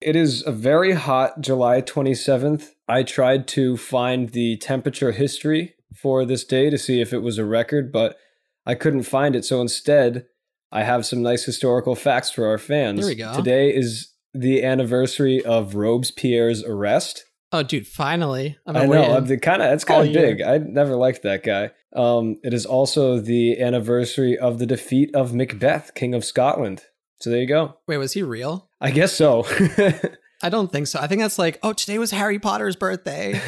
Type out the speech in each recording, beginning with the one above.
It is a very hot July 27th. I tried to find the temperature history for this day to see if it was a record, but I couldn't find it. So instead, I have some nice historical facts for our fans. There we go. Today is the anniversary of Robespierre's arrest. Oh, dude, finally. That's kind of big. I never liked that guy. It is also the anniversary of the defeat of Macbeth, King of Scotland. So there you go. Wait, was he real? I guess so. I don't think so. I think that's like, oh, today was Harry Potter's birthday.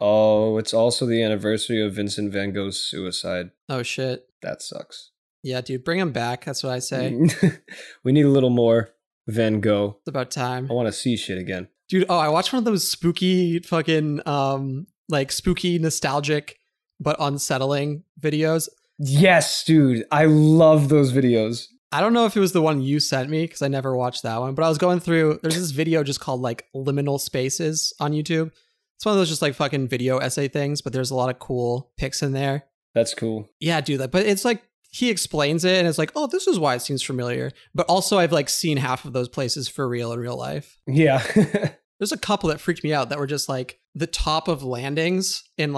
Oh, it's also the anniversary of Vincent Van Gogh's suicide. Oh, shit. That sucks. Yeah, dude, bring him back. That's what I say. We need a little more Van Gogh. It's about time. I want to see shit again. Dude, oh, I watched one of those spooky fucking, spooky, nostalgic, but unsettling videos. Yes, dude. I love those videos. I don't know if it was the one you sent me because I never watched that one, but I was going through, there's this video just called Liminal Spaces on YouTube. It's one of those just fucking video essay things, but there's a lot of cool pics in there. That's cool. Yeah, dude. But it's he explains it and it's like, oh, this is why it seems familiar. But also I've seen half of those places for real in real life. Yeah. There's a couple that freaked me out that were just the top of landings in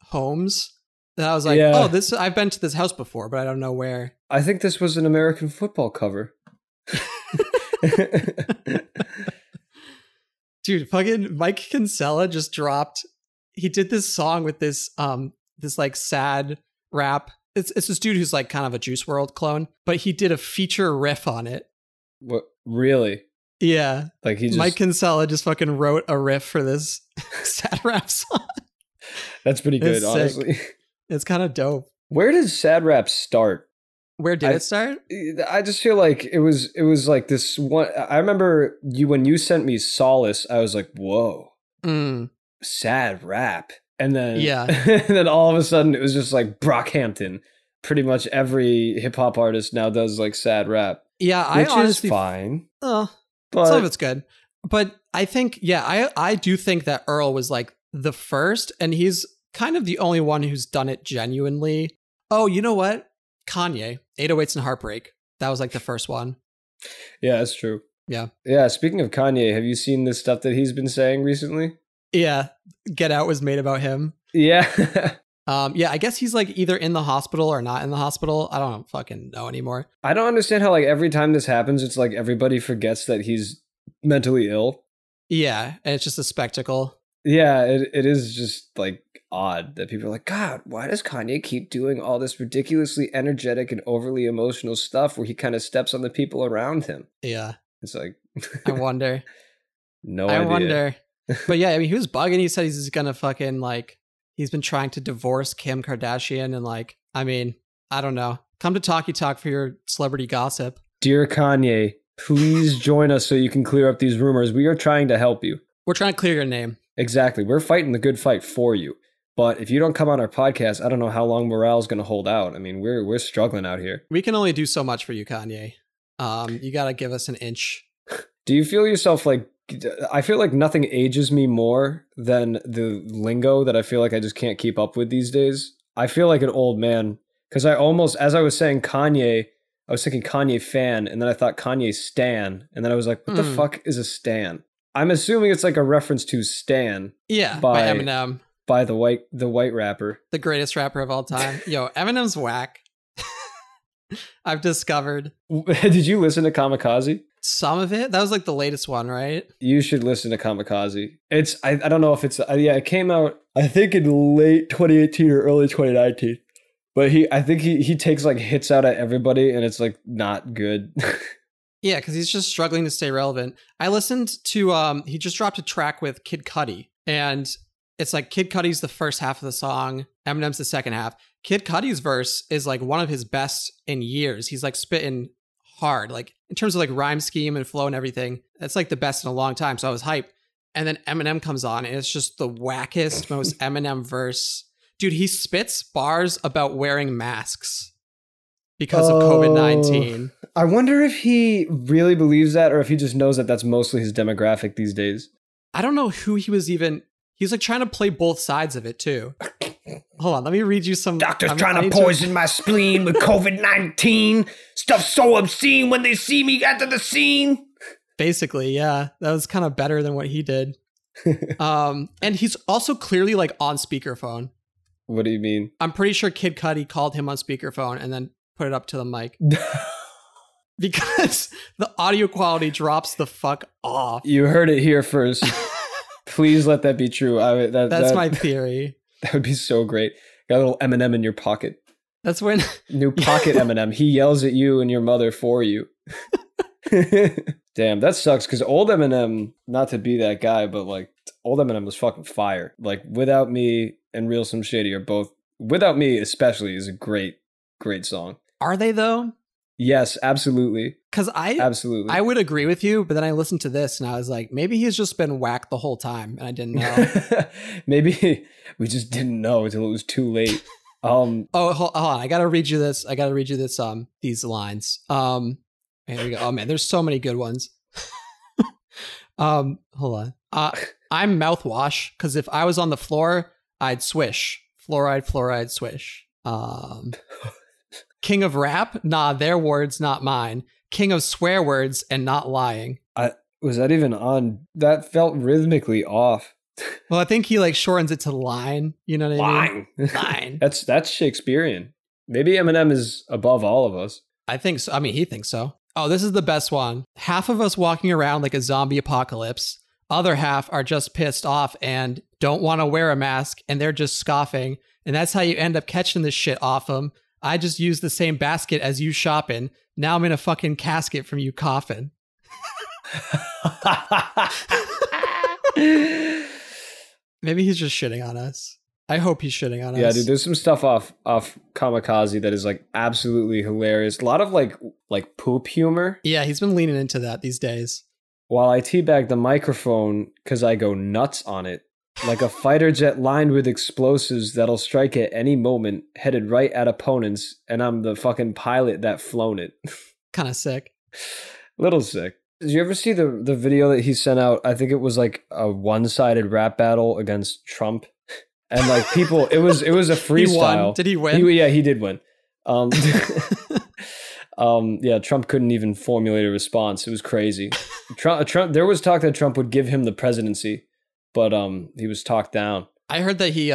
homes. And I was like, yeah. Oh, I've been to this house before, but I don't know where. I think this was an American football cover. Dude, fucking Mike Kinsella just dropped. He did this song with this, sad rap. It's this dude who's kind of a Juice WRLD clone, but he did a feature riff on it. What? Really? Yeah. Mike Kinsella just fucking wrote a riff for this sad rap song. That's pretty good, honestly. It's kind of dope. Where does sad rap start? Where did it start? I just feel it was this one. I remember when you sent me Solace, I was like, whoa, sad rap. And then, all of a sudden it was just Brockhampton. Pretty much every hip hop artist now does sad rap. Yeah, which honestly, is fine. But some of it's good. But I think, I do think that Earl was the first, and he's kind of the only one who's done it genuinely. Oh, you know what? Kanye, 808s and Heartbreak. That was the first one. Yeah, that's true. Yeah. Yeah. Speaking of Kanye, have you seen the stuff that he's been saying recently? Yeah. Get Out was made about him. Yeah. Yeah, I guess he's either in the hospital or not in the hospital. I don't fucking know anymore. I don't understand how every time this happens, it's everybody forgets that he's mentally ill. Yeah. And it's just a spectacle. Yeah. It is just odd that people are God, why does Kanye keep doing all this ridiculously energetic and overly emotional stuff where he kind of steps on the people around him? Yeah. It's I wonder. No idea. I wonder. But yeah, I mean, he was bugging. He said he's gonna fucking he's been trying to divorce Kim Kardashian and I mean, I don't know. Come to Talkie Talk for your celebrity gossip. Dear Kanye, please join us so you can clear up these rumors. We are trying to help you. We're trying to clear your name. Exactly. We're fighting the good fight for you. But if you don't come on our podcast, I don't know how long morale's going to hold out. I mean, we're struggling out here. We can only do so much for you, Kanye. You got to give us an inch. Do you feel yourself I feel nothing ages me more than the lingo that I feel I just can't keep up with these days. I feel like an old man because as I was saying Kanye, I was thinking Kanye fan, and then I thought Kanye stan, and then I was like, what the fuck is a stan? I'm assuming it's a reference to Stan. Yeah, by Eminem. By the white rapper. The greatest rapper of all time. Yo, Eminem's whack. I've discovered. Did you listen to Kamikaze? Some of it. That was the latest one, right? You should listen to Kamikaze. It's I don't know if it's it came out I think in late 2018 or early 2019. But I think he takes hits out at everybody and it's not good. Yeah, because he's just struggling to stay relevant. I listened to he just dropped a track with Kid Cudi and it's Kid Cudi's the first half of the song, Eminem's the second half. Kid Cudi's verse is one of his best in years. He's spitting hard, in terms of rhyme scheme and flow and everything. That's the best in a long time. So I was hyped. And then Eminem comes on and it's just the wackest, most Eminem verse. Dude, he spits bars about wearing masks because of COVID-19. I wonder if he really believes that or if he just knows that that's mostly his demographic these days. I don't know who he was even... He's trying to play both sides of it too. Hold on, let me read you some. Doctors trying to poison my spleen with COVID-19. Stuff so obscene when they see me after the scene. Basically, yeah. That was kind of better than what he did. And he's also clearly like on speakerphone. What do you mean? I'm pretty sure Kid Cudi called him on speakerphone and then put it up to the mic. Because the audio quality drops the fuck off. You heard it here first. Please let that be true. That's my theory. That would be so great. Got a little Eminem in your pocket. That's when... New pocket Eminem. He yells at you and your mother for you. Damn, that sucks, because old Eminem, not to be that guy, but like old Eminem was fucking fire. Like Without Me and Real Slim Shady are both... Without Me especially is a great, great song. Are they though? Yes, absolutely. Because I would agree with you, but then I listened to this and I was like, maybe he's just been whacked the whole time and I didn't know. Maybe we just didn't know until it was too late. Hold on. I gotta read you this. These lines. Here we go. Oh man, there's so many good ones. Hold on. I'm mouthwash because if I was on the floor, I'd swish. Fluoride, swish. King of rap? Nah, their words, not mine. King of swear words and not lying. Was that even on? That felt rhythmically off. Well, I think he like shortens it to line. You know what I mean? Line. That's Shakespearean. Maybe Eminem is above all of us. I think so. I mean, he thinks so. Oh, this is the best one. Half of us walking around like a zombie apocalypse. Other half are just pissed off and don't want to wear a mask. And they're just scoffing. And that's how you end up catching this shit off them. I just used the same basket as you shopping. Now I'm in a fucking casket from you coughing. Maybe he's just shitting on us. I hope he's shitting on us. Yeah, dude, there's some stuff off Kamikaze that is like absolutely hilarious. A lot of like poop humor. Yeah, he's been leaning into that these days. While I teabag the microphone because I go nuts on it, like a fighter jet lined with explosives that'll strike at any moment, headed right at opponents, and I'm the fucking pilot that flown it. Kind of sick. Little sick. Did you ever see the video that he sent out? I think it was like a one-sided rap battle against Trump. And like people, it was a freestyle. He won. Did he win? Yeah, he did win. Yeah, Trump couldn't even formulate a response. It was crazy. Trump. There was talk that Trump would give him the presidency, but he was talked down. I heard that he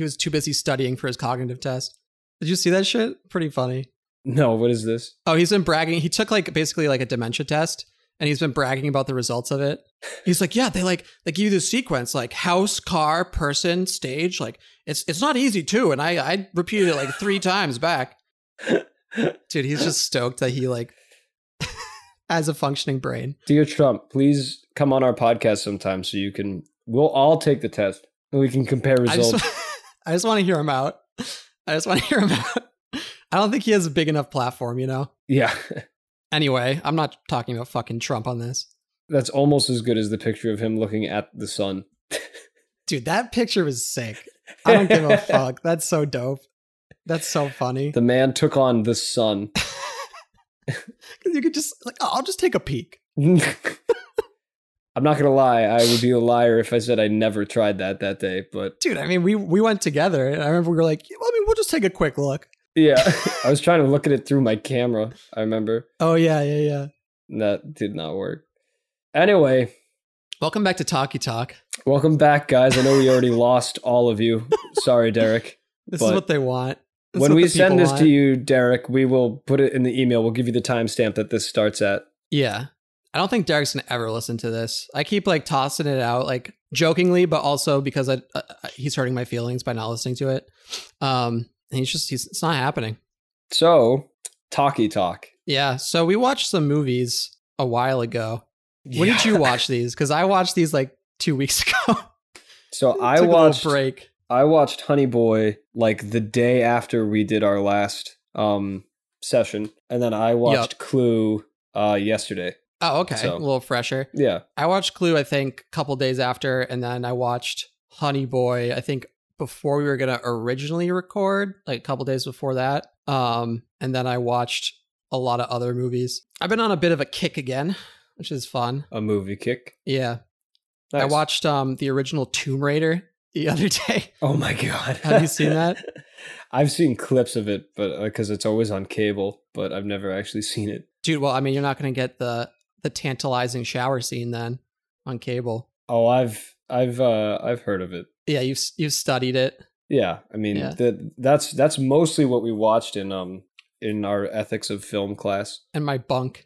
was too busy studying for his cognitive test. Did you see that shit? Pretty funny. No, what is this? Oh, he's been bragging. He took basically a dementia test. And he's been bragging about the results of it. He's like, yeah, they give you the sequence, like house, car, person, stage. Like it's not easy too. And I repeated it like 3 times back. Dude, he's just stoked that he like has a functioning brain. Dear Trump, please come on our podcast sometime so you can, we'll all take the test and we can compare results. I just want to hear him out. I don't think he has a big enough platform, you know? Yeah. Anyway, I'm not talking about fucking Trump on this. That's almost as good as the picture of him looking at the sun. Dude, that picture was sick. I don't give a fuck. That's so dope. That's so funny. The man took on the sun. You could just, I'll just take a peek. I'm not going to lie. I would be a liar if I said I never tried that day. But dude, I mean, we went together and I remember we were like, well, I mean, we'll just take a quick look. Yeah, I was trying to look at it through my camera, I remember. Oh, yeah. That did not work. Anyway. Welcome back to Talkie Talk. Welcome back, guys. I know we already lost all of you. Sorry, Derek. This is what they want. When we send this to you, Derek, we will put it in the email. We'll give you the timestamp that this starts at. Yeah. I don't think Derek's going to ever listen to this. I keep tossing it out, jokingly, but also because he's hurting my feelings by not listening to it. And it's not happening. So, Talkie Talk. Yeah. So we watched some movies a while ago. When did you watch these? Because I watched these 2 weeks ago. So I watched a break. I watched Honey Boy the day after we did our last session. And then I watched Clue yesterday. Oh, okay. So, a little fresher. Yeah. I watched Clue, I think, a couple days after. And then I watched Honey Boy, I think, before we were going to originally record, a couple days before that. And then I watched a lot of other movies. I've been on a bit of a kick again, which is fun. A movie kick? Yeah. Nice. I watched the original Tomb Raider the other day. Oh my God. Have you seen that? I've seen clips of it, but because it's always on cable, but I've never actually seen it. Dude, well, I mean, you're not going to get the the tantalizing shower scene then on cable. Oh, I've heard of it. Yeah, you've studied it. Yeah, I mean, yeah. That's mostly what we watched in our ethics of film class. And my bunk.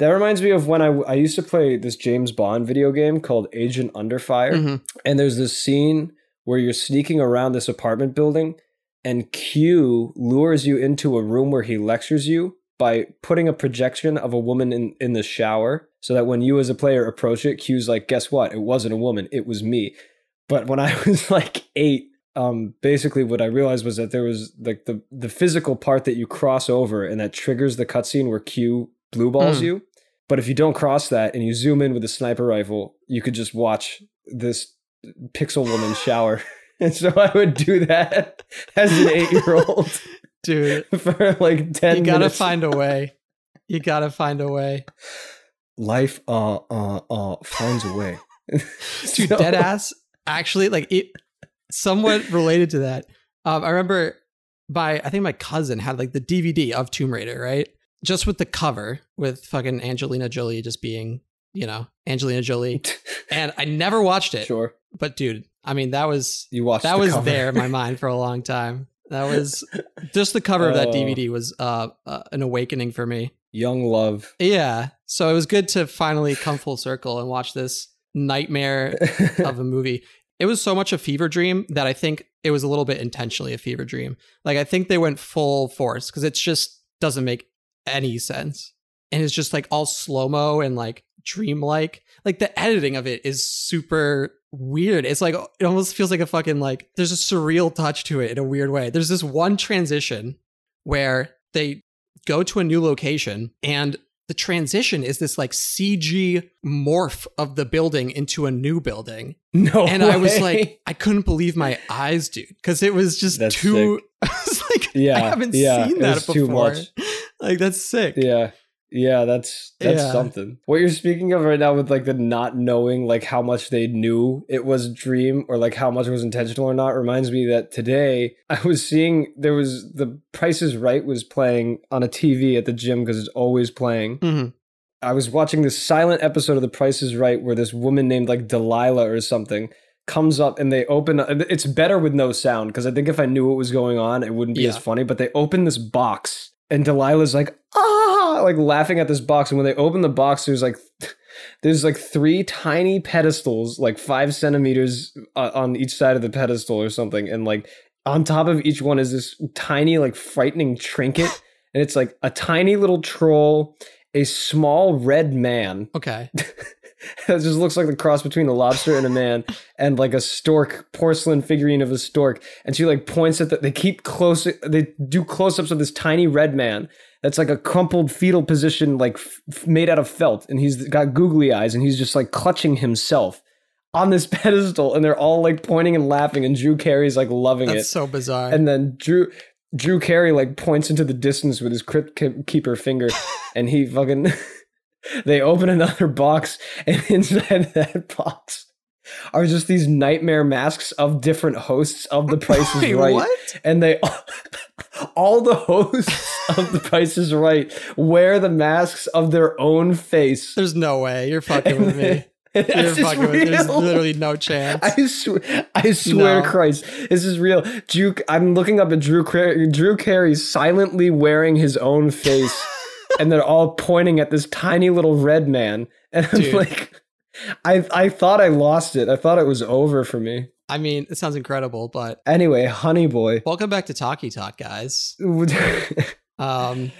That reminds me of when I used to play this James Bond video game called Agent Under Fire. Mm-hmm. And there's this scene where you're sneaking around this apartment building and Q lures you into a room where he lectures you by putting a projection of a woman in the shower so that when you as a player approach it, Q's like, guess what? It wasn't a woman. It was me. But when I was like 8, basically what I realized was that there was like the physical part that you cross over and that triggers the cutscene where Q blue balls you. But if you don't cross that and you zoom in with a sniper rifle, you could just watch this pixel woman shower. And so I would do that as an 8-year-old. Dude. For like 10 minutes. You gotta find a way. You gotta find a way. Life finds a way. Dude, so. Deadass. Actually, like it somewhat related to that. I remember I think my cousin had like the DVD of Tomb Raider, right? Just with the cover with fucking Angelina Jolie just being, you know, Angelina Jolie. And I never watched it. Sure. But dude, I mean, that was there in my mind for a long time. That was just the cover of that DVD was an awakening for me. Young love. Yeah. So it was good to finally come full circle and watch this nightmare of a movie. It was so much a fever dream that I think it was a little bit intentionally a fever dream. Like I think they went full force because it just doesn't make any sense. And it's just like all slow-mo and like dreamlike. Like the editing of it is super weird. It's like it almost feels like a fucking like there's a surreal touch to it in a weird way. There's this one transition where they go to a new location and the transition is this like CG morph of the building into a new building. No. And way. I was like, I couldn't believe my eyes, dude, because it was just that's too sick. I was like, yeah, I haven't seen that before. Too much. Like that's sick. Yeah. Yeah, that's something. What you're speaking of right now with like the not knowing like how much they knew it was a dream or like how much it was intentional or not reminds me that today I was seeing there was the Price is Right was playing on a TV at the gym because it's always playing. Mm-hmm. I was watching this silent episode of the Price is Right where this woman named like Delilah or something comes up and they open it's better with no sound because I think if I knew what was going on it wouldn't be as funny, but they open this box and Delilah's like, ah, like laughing at this box. And when they open the box, there's like three tiny pedestals, like 5 centimeters on each side of the pedestal or something. And like on top of each one is this tiny, like frightening trinket. And it's like a tiny little troll, a small red man. Okay. It just looks like the cross between a lobster and a man and like a stork, porcelain figurine of a stork. And she like points at that. They do close-ups of this tiny red man. That's like a crumpled fetal position, like made out of felt. And he's got googly eyes and he's just like clutching himself on this pedestal. And they're all like pointing and laughing. And Drew Carey's like loving it. That's so bizarre. And then Drew Carey like points into the distance with his crypt keeper finger and he fucking... They open another box, and inside that box are just these nightmare masks of different hosts of The Price is Right. What? And they all the hosts of The Price is Right wear the masks of their own face. There's no way. You're fucking with me. You're fucking with me. There's literally no chance. I swear to Christ, this is real. I'm looking up at Drew Carey silently wearing his own face. And they're all pointing at this tiny little red man. And I'm like, I thought I lost it. I thought it was over for me. I mean, it sounds incredible, but... Anyway, Honey Boy. Welcome back to Talkie Talk, guys. Hey, what do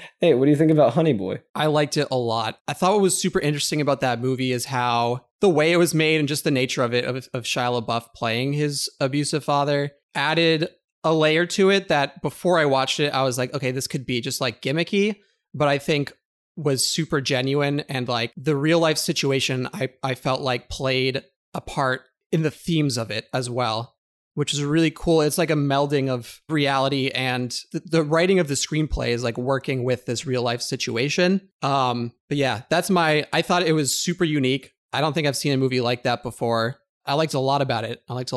you think about Honey Boy? I liked it a lot. I thought what was super interesting about that movie is how the way it was made and just the nature of it, of Shia LaBeouf playing his abusive father, added a layer to it that before I watched it, I was like, okay, this could be just like gimmicky. But I think was super genuine and like the real life situation I felt like played a part in the themes of it as well, which is really cool. It's like a melding of reality and the writing of the screenplay is like working with this real life situation. But yeah, I thought it was super unique. I don't think I've seen a movie like that before. I liked a lot about it. What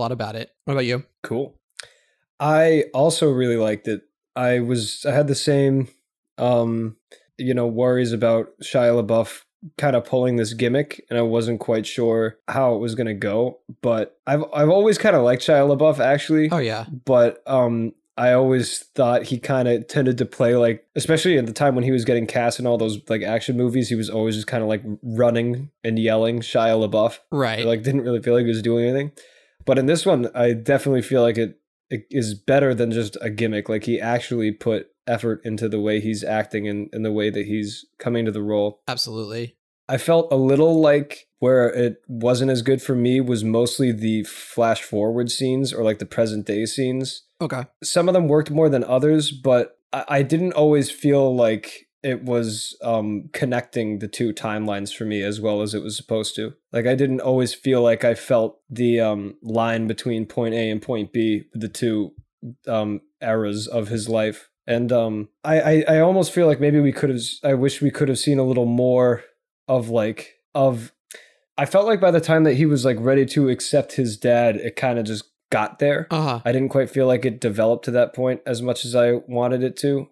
about you? Cool. I also really liked it. I had the same... worries about Shia LaBeouf kind of pulling this gimmick, and I wasn't quite sure how it was going to go. But I've always kind of liked Shia LaBeouf, actually. Oh, yeah. But I always thought he kind of tended to play, like, especially at the time when he was getting cast in all those, like, action movies, he was always just kind of, like, running and yelling Shia LaBeouf. Right. Like, didn't really feel like he was doing anything. But in this one, I definitely feel like it is better than just a gimmick. Like, he actually put effort into the way he's acting and the way that he's coming to the role. Absolutely. I felt a little like where it wasn't as good for me was mostly the flash forward scenes or like the present day scenes. Okay. Some of them worked more than others, but I didn't always feel like it was connecting the two timelines for me as well as it was supposed to. Like, I didn't always feel like I felt the line between point A and point B, the two eras of his life. And I almost feel like maybe I wish we could have seen a little more of I felt like by the time that he was like ready to accept his dad, it kind of just got there. Uh-huh. I didn't quite feel like it developed to that point as much as I wanted it to.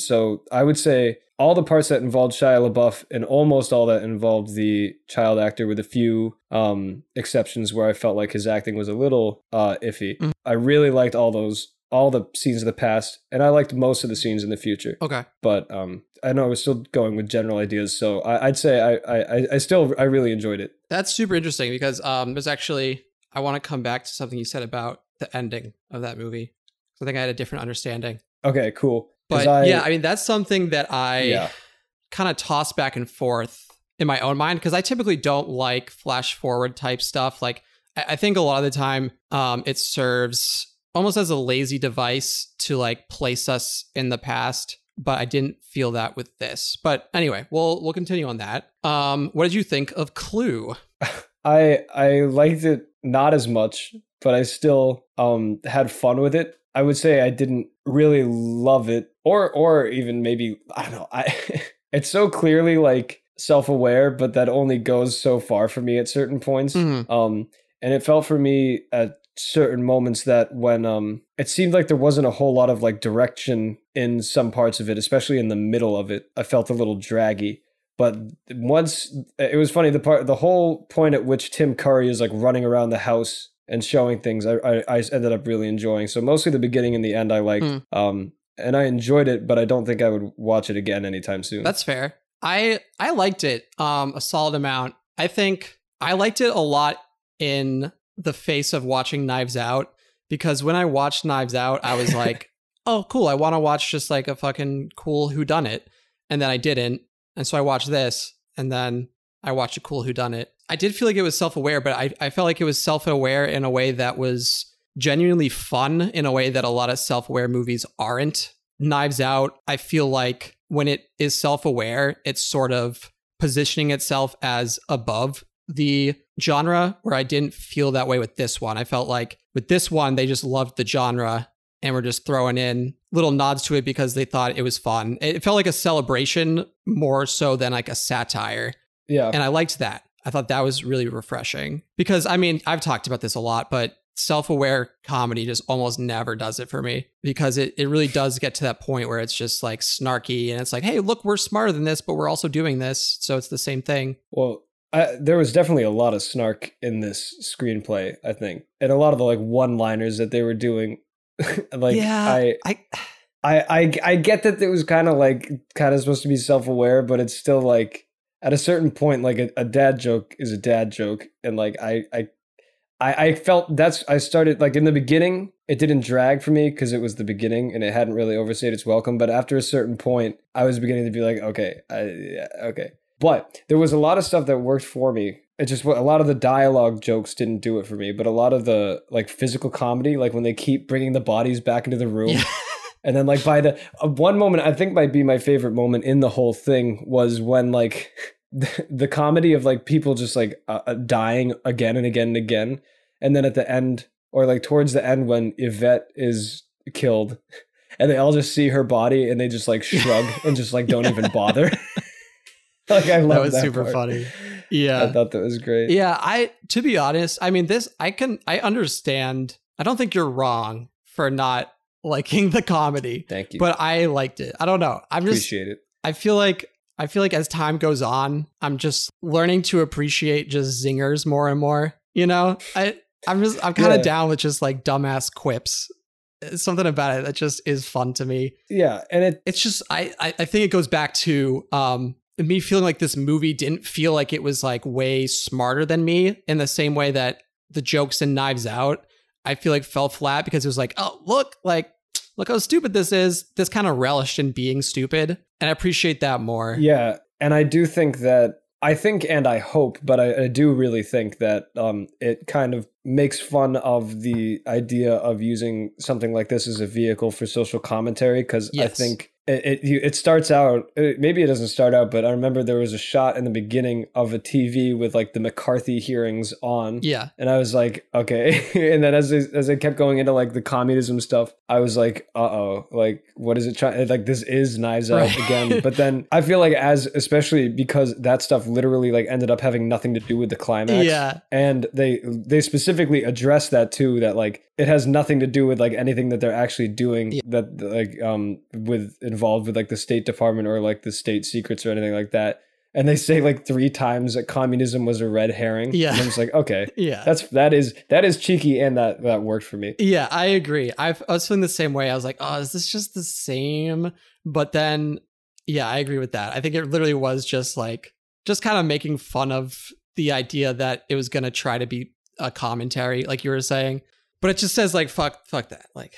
So I would say all the parts that involved Shia LaBeouf and almost all that involved the child actor, with a few exceptions where I felt like his acting was a little iffy. Mm-hmm. I really liked all the scenes of the past, and I liked most of the scenes in the future. Okay. But I know I was still going with general ideas, so I'd say I really enjoyed it. That's super interesting because there's actually, I want to come back to something you said about the ending of that movie. I think I had a different understanding. Okay, cool. But yeah, I mean, that's something that I kind of toss back and forth in my own mind because I typically don't like flash forward type stuff. Like, I think a lot of the time it serves almost as a lazy device to like place us in the past, but I didn't feel that with this. But anyway, we'll continue on that. What did you think of Clue? I liked it not as much, but I still had fun with it. I would say I didn't really love it, or even maybe, I don't know. It's so clearly like self-aware, but that only goes so far for me at certain points. Mm-hmm. And it felt for me at certain moments that when it seemed like there wasn't a whole lot of like direction in some parts of it, especially in the middle of it, I felt a little draggy. But once it was funny, the whole point at which Tim Curry is like running around the house and showing things, I ended up really enjoying. So mostly the beginning and the end I liked, and I enjoyed it, but I don't think I would watch it again anytime soon. That's fair. I liked it a solid amount. I think I liked it a lot in the face of watching Knives Out, because when I watched Knives Out, I was like, oh, cool. I want to watch just like a fucking cool whodunit. And then I didn't. And so I watched this, and then I watched a cool whodunit. I did feel like it was self-aware, but I felt like it was self-aware in a way that was genuinely fun, in a way that a lot of self-aware movies aren't. Knives Out, I feel like when it is self-aware, it's sort of positioning itself as above the genre, where I didn't feel that way with this one. I felt like with this one, they just loved the genre and were just throwing in little nods to it because they thought it was fun. It felt like a celebration more so than like a satire. Yeah. And I liked that. I thought that was really refreshing because, I mean, I've talked about this a lot, but self-aware comedy just almost never does it for me because it really does get to that point where it's just like snarky and it's like, hey, look, we're smarter than this, but we're also doing this. So it's the same thing. Well, there was definitely a lot of snark in this screenplay, I think. And a lot of the like one-liners that they were doing. Like, yeah, I get that it was kind of supposed to be self-aware, but it's still like at a certain point, like a dad joke is a dad joke. And like, I felt I started like in the beginning, it didn't drag for me because it was the beginning and it hadn't really overstayed its welcome. But after a certain point, I was beginning to be like, okay. But there was a lot of stuff that worked for me. It just, a lot of the dialogue jokes didn't do it for me, but a lot of the like physical comedy, like when they keep bringing the bodies back into the room. Yeah. And then like by the one moment, I think might be my favorite moment in the whole thing was when like the comedy of like people just like dying again and again and again. And then at the end, or like towards the end, when Yvette is killed and they all just see her body and they just like shrug and just like don't even bother. Like, I love that. That was super funny. Yeah. I thought that was great. Yeah. To be honest, I mean, this, I understand. I don't think you're wrong for not liking the comedy. Thank you. But I liked it. I don't know. I appreciate it. I feel like I feel like as time goes on, I'm just learning to appreciate just zingers more and more. You know, I'm kind of down with just like dumbass quips. It's something about it that just is fun to me. Yeah. And it's just, I think it goes back to me feeling like this movie didn't feel like it was like way smarter than me, in the same way that the jokes in Knives Out, I feel like fell flat because it was like, oh, look how stupid this is. This kind of relished in being stupid. And I appreciate that more. Yeah. And I do think that, I do really think that it kind of makes fun of the idea of using something like this as a vehicle for social commentary, because yes. I think it starts out, maybe it doesn't start out, but I remember there was a shot in the beginning of a TV with like the McCarthy hearings on. Yeah. And I was like, okay. And then as I kept going into like the communism stuff, I was like, uh-oh, like what is it trying? Like this is Knives Out again. But then I feel like especially because that stuff literally like ended up having nothing to do with the climax. Yeah. And they specifically address that too, that like it has nothing to do with like anything that they're actually doing that like involved with like the State Department or like the state secrets or anything like that. And they say like 3 times that communism was a red herring. Yeah. And I'm just like, okay. Yeah. That is cheeky, and that worked for me. Yeah, I agree. I was feeling the same way. I was like, oh, is this just the same? But then, yeah, I agree with that. I think it literally was just like, just kind of making fun of the idea that it was going to try to be a commentary, like you were saying. But it just says like, fuck that. Like,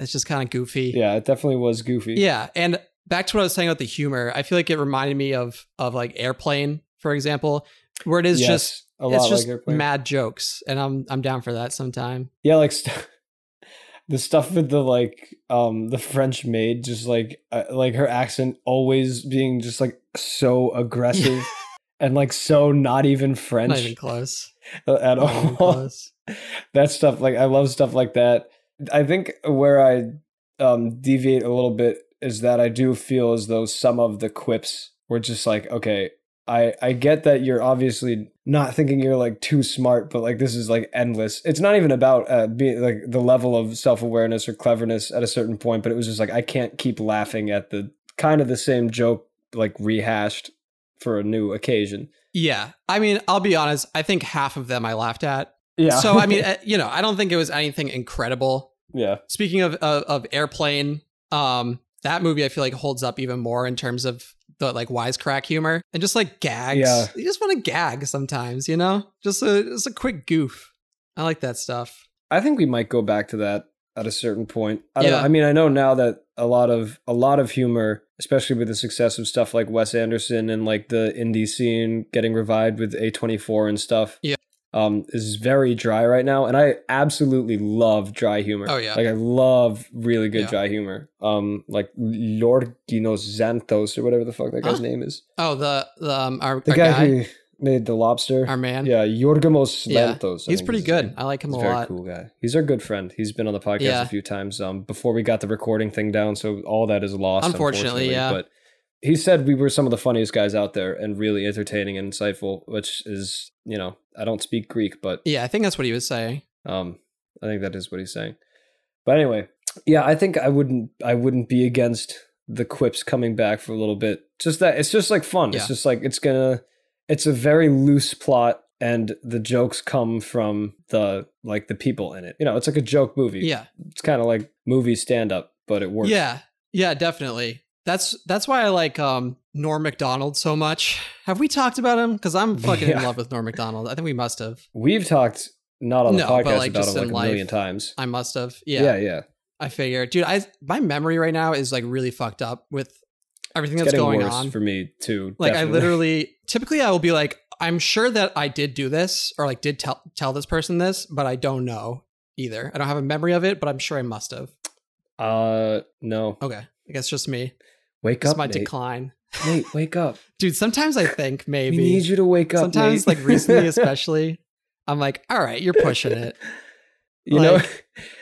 it's just kind of goofy. Yeah, it definitely was goofy. Yeah. And back to what I was saying about the humor, I feel like it reminded me of like Airplane, for example, where it is just Airplane. Mad jokes. And I'm down for that sometime. Yeah, like the stuff with the like the French maid, just like her accent always being just like so aggressive and like so not even French. Not even close. At all. Not even close. That stuff, like I love stuff like that. I think where I deviate a little bit is that I do feel as though some of the quips were just like, okay, I get that you're obviously not thinking you're like too smart, but like this is like endless. It's not even about being like the level of self-awareness or cleverness at a certain point, but it was just like I can't keep laughing at the kind of the same joke like rehashed for a new occasion. Yeah. I mean, I'll be honest, I think half of them I laughed at. Yeah. So, I mean, you know, I don't think it was anything incredible. Yeah. Speaking of Airplane, that movie, I feel like holds up even more in terms of the like wisecrack humor and just like gags. Yeah. You just want to gag sometimes, you know, just a quick goof. I like that stuff. I think we might go back to that at a certain point. I don't know. I mean, I know now that a lot of humor, especially with the success of stuff like Wes Anderson and like the indie scene getting revived with A24 and stuff. Yeah. Is very dry right now, and I absolutely love dry humor. Oh yeah, like I love really good dry humor. Like Yorgos Lanthimos or whatever the fuck that guy's name is. Oh, the guy who made The Lobster. Our man. Yeah, Yorgos Lanthimos. He's pretty good. I like him a lot. Very cool guy. He's our good friend. He's been on the podcast a few times. Before we got the recording thing down, so all that is lost. Unfortunately yeah. But he said we were some of the funniest guys out there and really entertaining and insightful, which is, you know, I don't speak Greek, but... Yeah, I think that's what he was saying. I think that is what he's saying. But anyway, yeah, I think I wouldn't be against the quips coming back for a little bit. Just that, it's just like fun. Yeah. It's just like, it's a very loose plot, and the jokes come from the people in it. You know, it's like a joke movie. Yeah. It's kind of like movie stand-up, but it works. Yeah, yeah, definitely. That's why I like Norm Macdonald so much. Have we talked about him? Because I'm fucking in love with Norm Macdonald. I think we must have. We've talked podcast like, about him like a million times. I must have. Yeah. Yeah, yeah. I figure. Dude, my memory right now is like really fucked up with everything that's going on. For me too. Like definitely. I literally, typically I will be like, I'm sure that I did do this or like did tell this person this, but I don't know either. I don't have a memory of it, but I'm sure I must have. No. Okay. I guess just me. Wake up, my decline. Nate, wake up. Dude, sometimes I think maybe. We need you to wake up, sometimes, Nate. Like recently especially, I'm like, all right, you're pushing it. You know,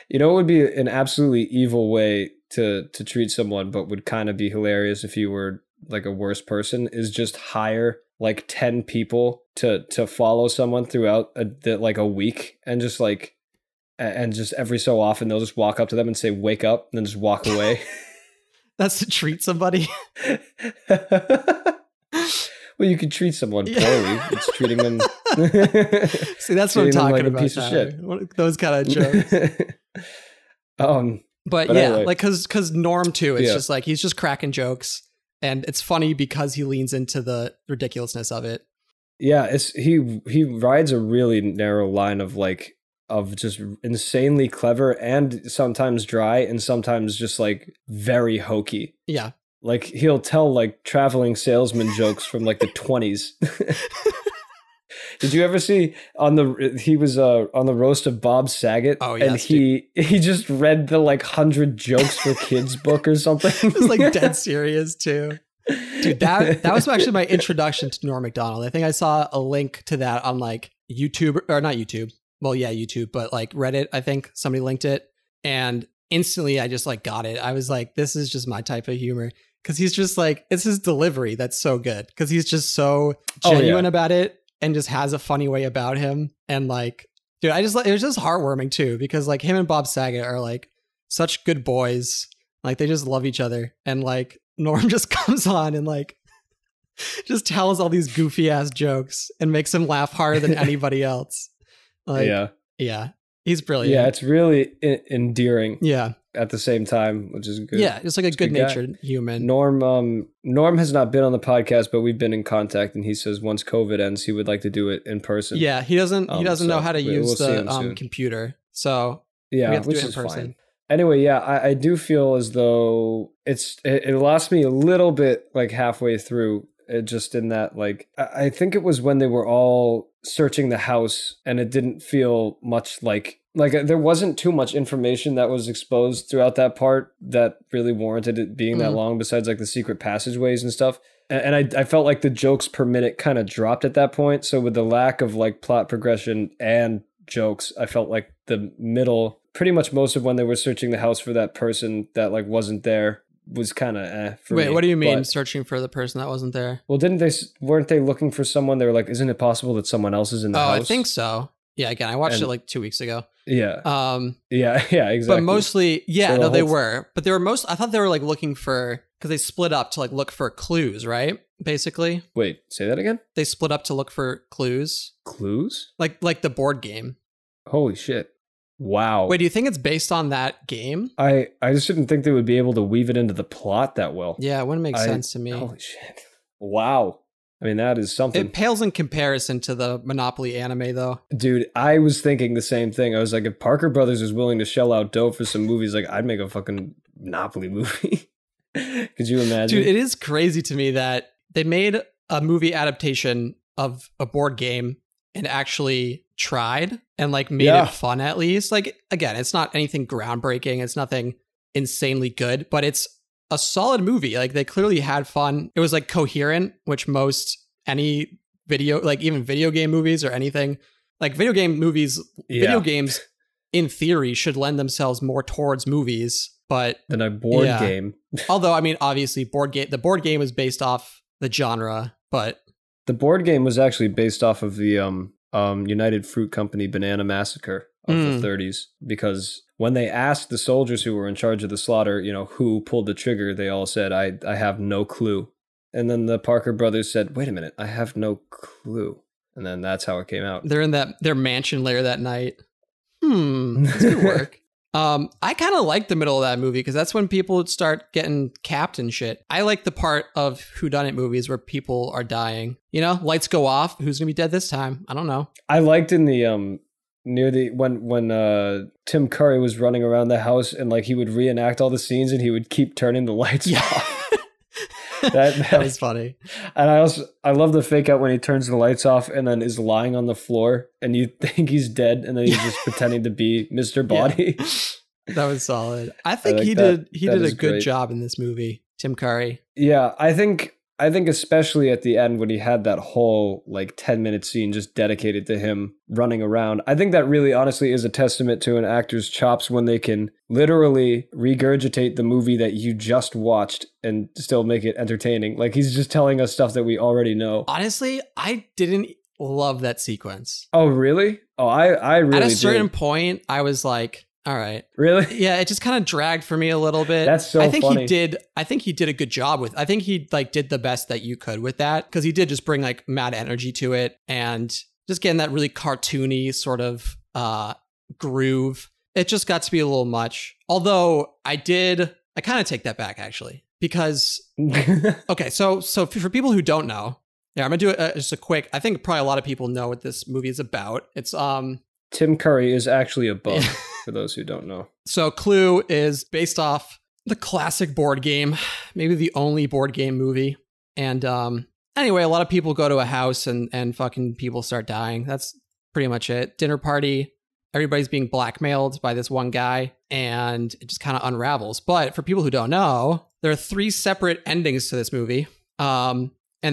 it would be an absolutely evil way to treat someone, but would kind of be hilarious if you were like a worse person, is just hire like 10 people to follow someone throughout a week, and just like, and just every so often, they'll just walk up to them and say, wake up, and then just walk away. That's to treat somebody. Well, you could treat someone poorly. It's treating them. See, that's what I'm talking about. A piece of shit. Those kind of jokes. But yeah, anyway. Like because Norm too, it's just like he's just cracking jokes, and it's funny because he leans into the ridiculousness of it. Yeah, it's he rides a really narrow line of like of just insanely clever and sometimes dry and sometimes just like very hokey. Yeah. Like he'll tell like traveling salesman jokes from like the 1920s. Did you ever see on the roast of Bob Saget? Oh yeah, and he just read the like 100 jokes for kids book or something. It was like dead serious too. Dude, that was actually my introduction to Norm Macdonald. I think I saw a link to that on like YouTube or not YouTube. Well, yeah, YouTube, but like Reddit. I think somebody linked it, and instantly I just like got it. I was like, this is just my type of humor. Because he's just like, it's his delivery that's so good. Because he's just so genuine about it and just has a funny way about him. And like, dude, it was just heartwarming too. Because like him and Bob Saget are like such good boys. Like they just love each other. And like Norm just comes on and like just tells all these goofy ass jokes and makes him laugh harder than anybody else. Like, yeah. He's brilliant. Yeah, it's really endearing. Yeah. At the same time, which is good. Yeah, it's like a good-natured human. Norm has not been on the podcast, but we've been in contact, and he says once COVID ends, he would like to do it in person. Yeah, he doesn't know how to use the computer, so yeah, we have to do it in person. Fine. Anyway, yeah, I do feel as though it lost me a little bit like halfway through. It just in that like I think it was when they were all searching the house, and it didn't feel much like there wasn't too much information that was exposed throughout that part that really warranted it being that long, besides like the secret passageways and stuff. And I felt like the jokes per minute kind of dropped at that point. So with the lack of like plot progression and jokes, I felt like the middle, pretty much most of when they were searching the house for that person that like wasn't there, was kind of for me. Wait, what do you mean searching for the person that wasn't there? Well, weren't they looking for someone? They were like, isn't it possible that someone else is in the house? Oh, I think so. Yeah, again, I watched it like 2 weeks ago. Yeah. Yeah, exactly. But mostly, yeah, so no, they were. But they were I thought they were like looking for, because they split up to like look for clues, right? Basically. Wait, say that again? They split up to look for clues. Clues? Like the board game. Holy shit. Wow. Wait, do you think it's based on that game? I just didn't think they would be able to weave it into the plot that well. Yeah, it wouldn't make sense to me. Holy shit. Wow. I mean, that is something. It pales in comparison to the Monopoly anime, though. Dude, I was thinking the same thing. I was like, if Parker Brothers is willing to shell out dough for some movies, like, I'd make a fucking Monopoly movie. Could you imagine? Dude, it is crazy to me that they made a movie adaptation of a board game and actually tried and, like, made it fun at least. Like, again, it's not anything groundbreaking. It's nothing insanely good, but it's a solid movie. Like, they clearly had fun. It was like coherent, which most any video, like even video game movies or anything, like video game movies, video games in theory should lend themselves more towards movies, but than a board game. Although, I mean, obviously the board game is based off the genre, but the board game was actually based off of the United Fruit Company Banana Massacre of the 1930s, because when they asked the soldiers who were in charge of the slaughter, you know, who pulled the trigger, they all said, I have no clue. And then the Parker brothers said, wait a minute, I have no clue. And then that's how it came out. They're in their mansion lair that night. That's good work. I kind of like the middle of that movie because that's when people would start getting capped and shit. I like the part of whodunit movies where people are dying. You know, lights go off. Who's going to be dead this time? I don't know. I liked in the... near the when Tim Curry was running around the house and like he would reenact all the scenes and he would keep turning the lights off. That was funny. And I love the fake out when he turns the lights off and then is lying on the floor and you think he's dead and then he's just pretending to be Mr. Body. Yeah. That was solid. I think he did a good job in this movie, Tim Curry. Yeah, I think especially at the end when he had that whole like 10-minute scene just dedicated to him running around. I think that really honestly is a testament to an actor's chops when they can literally regurgitate the movie that you just watched and still make it entertaining. Like he's just telling us stuff that we already know. Honestly, I didn't love that sequence. Oh, really? Oh, I really did. At a certain point, I was like, All right. Really? Yeah, it just kind of dragged for me a little bit. That's so funny. I think he did a good job with. I think he did the best that you could with that, because he did just bring mad energy to it and just getting that really cartoony sort of groove. It just got to be a little much. Although I kind of take that back actually, because okay, so for people who don't know, yeah, I'm gonna do just a quick. I think probably a lot of people know what this movie is about. It's Tim Curry is actually a bug, for those who don't know. So Clue is based off the classic board game, maybe the only board game movie. And anyway, a lot of people go to a house and fucking people start dying. That's pretty much it. Dinner party. Everybody's being blackmailed by this one guy, and it just kind of unravels. But for people who don't know, there are three separate endings to this movie. And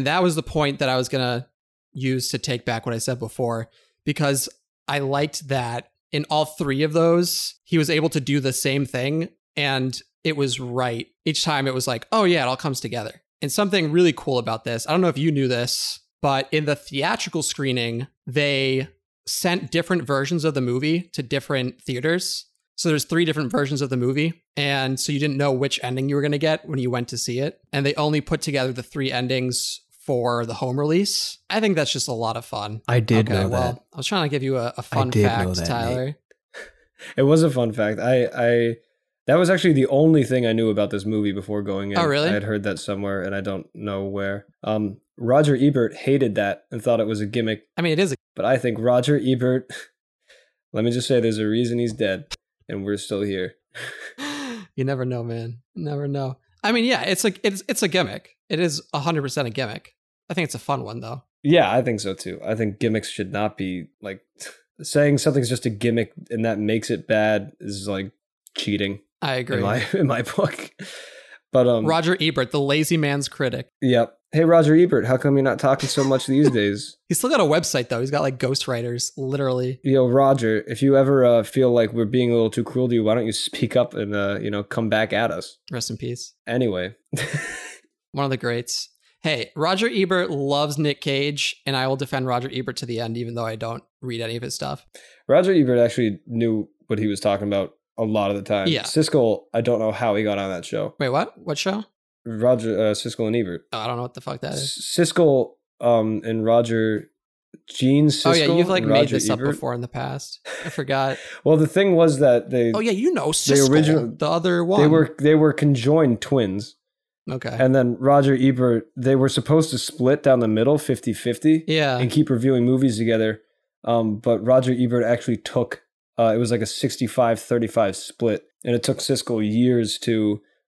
that was the point that I was going to use to take back what I said before, because I liked that in all three of those, he was able to do the same thing, and it was right. Each time it was like, oh yeah, it all comes together. And something really cool about this, I don't know if you knew this, but in the theatrical screening, they sent different versions of the movie to different theaters. So there's three different versions of the movie. And so you didn't know which ending you were going to get when you went to see it. And they only put together the three endings for the home release. I think that's just a lot of fun. I did know that. I was trying to give you a fun fact, that, Tyler. Nate. It was a fun fact. That was actually the only thing I knew about this movie before going in. Oh, really? I had heard that somewhere and I don't know where. Roger Ebert hated that and thought it was a gimmick. I mean, it is. But I think Roger Ebert, let me just say there's a reason he's dead and we're still here. You never know, man. Never know. I mean, yeah, it's a gimmick. It is 100% a gimmick. I think it's a fun one, though. Yeah, I think so, too. I think gimmicks should not be saying something's just a gimmick and that makes it bad is cheating. I agree. In my book. But Roger Ebert, the lazy man's critic. Yep. Hey, Roger Ebert, how come you're not talking so much these days? He's still got a website, though. He's got ghostwriters, literally. Yo, Roger, if you ever feel like we're being a little too cruel to you, why don't you speak up and come back at us? Rest in peace. Anyway. One of the greats. Hey, Roger Ebert loves Nick Cage, and I will defend Roger Ebert to the end, even though I don't read any of his stuff. Roger Ebert actually knew what he was talking about a lot of the time. Yeah. Siskel, I don't know how he got on that show. Wait, what? What show? Roger Siskel and Ebert. Oh, I don't know what the fuck that is. Siskel and Roger Gene Siskel. Oh yeah, you've made this up before in the past. I forgot. Well, the thing was that they. Oh yeah, you know Siskel. The other one. They were conjoined twins. Okay. And then Roger Ebert, they were supposed to split down the middle 50-50. Yeah. And keep reviewing movies together. But Roger Ebert actually took. It was a 65-35 split, and it took Siskel years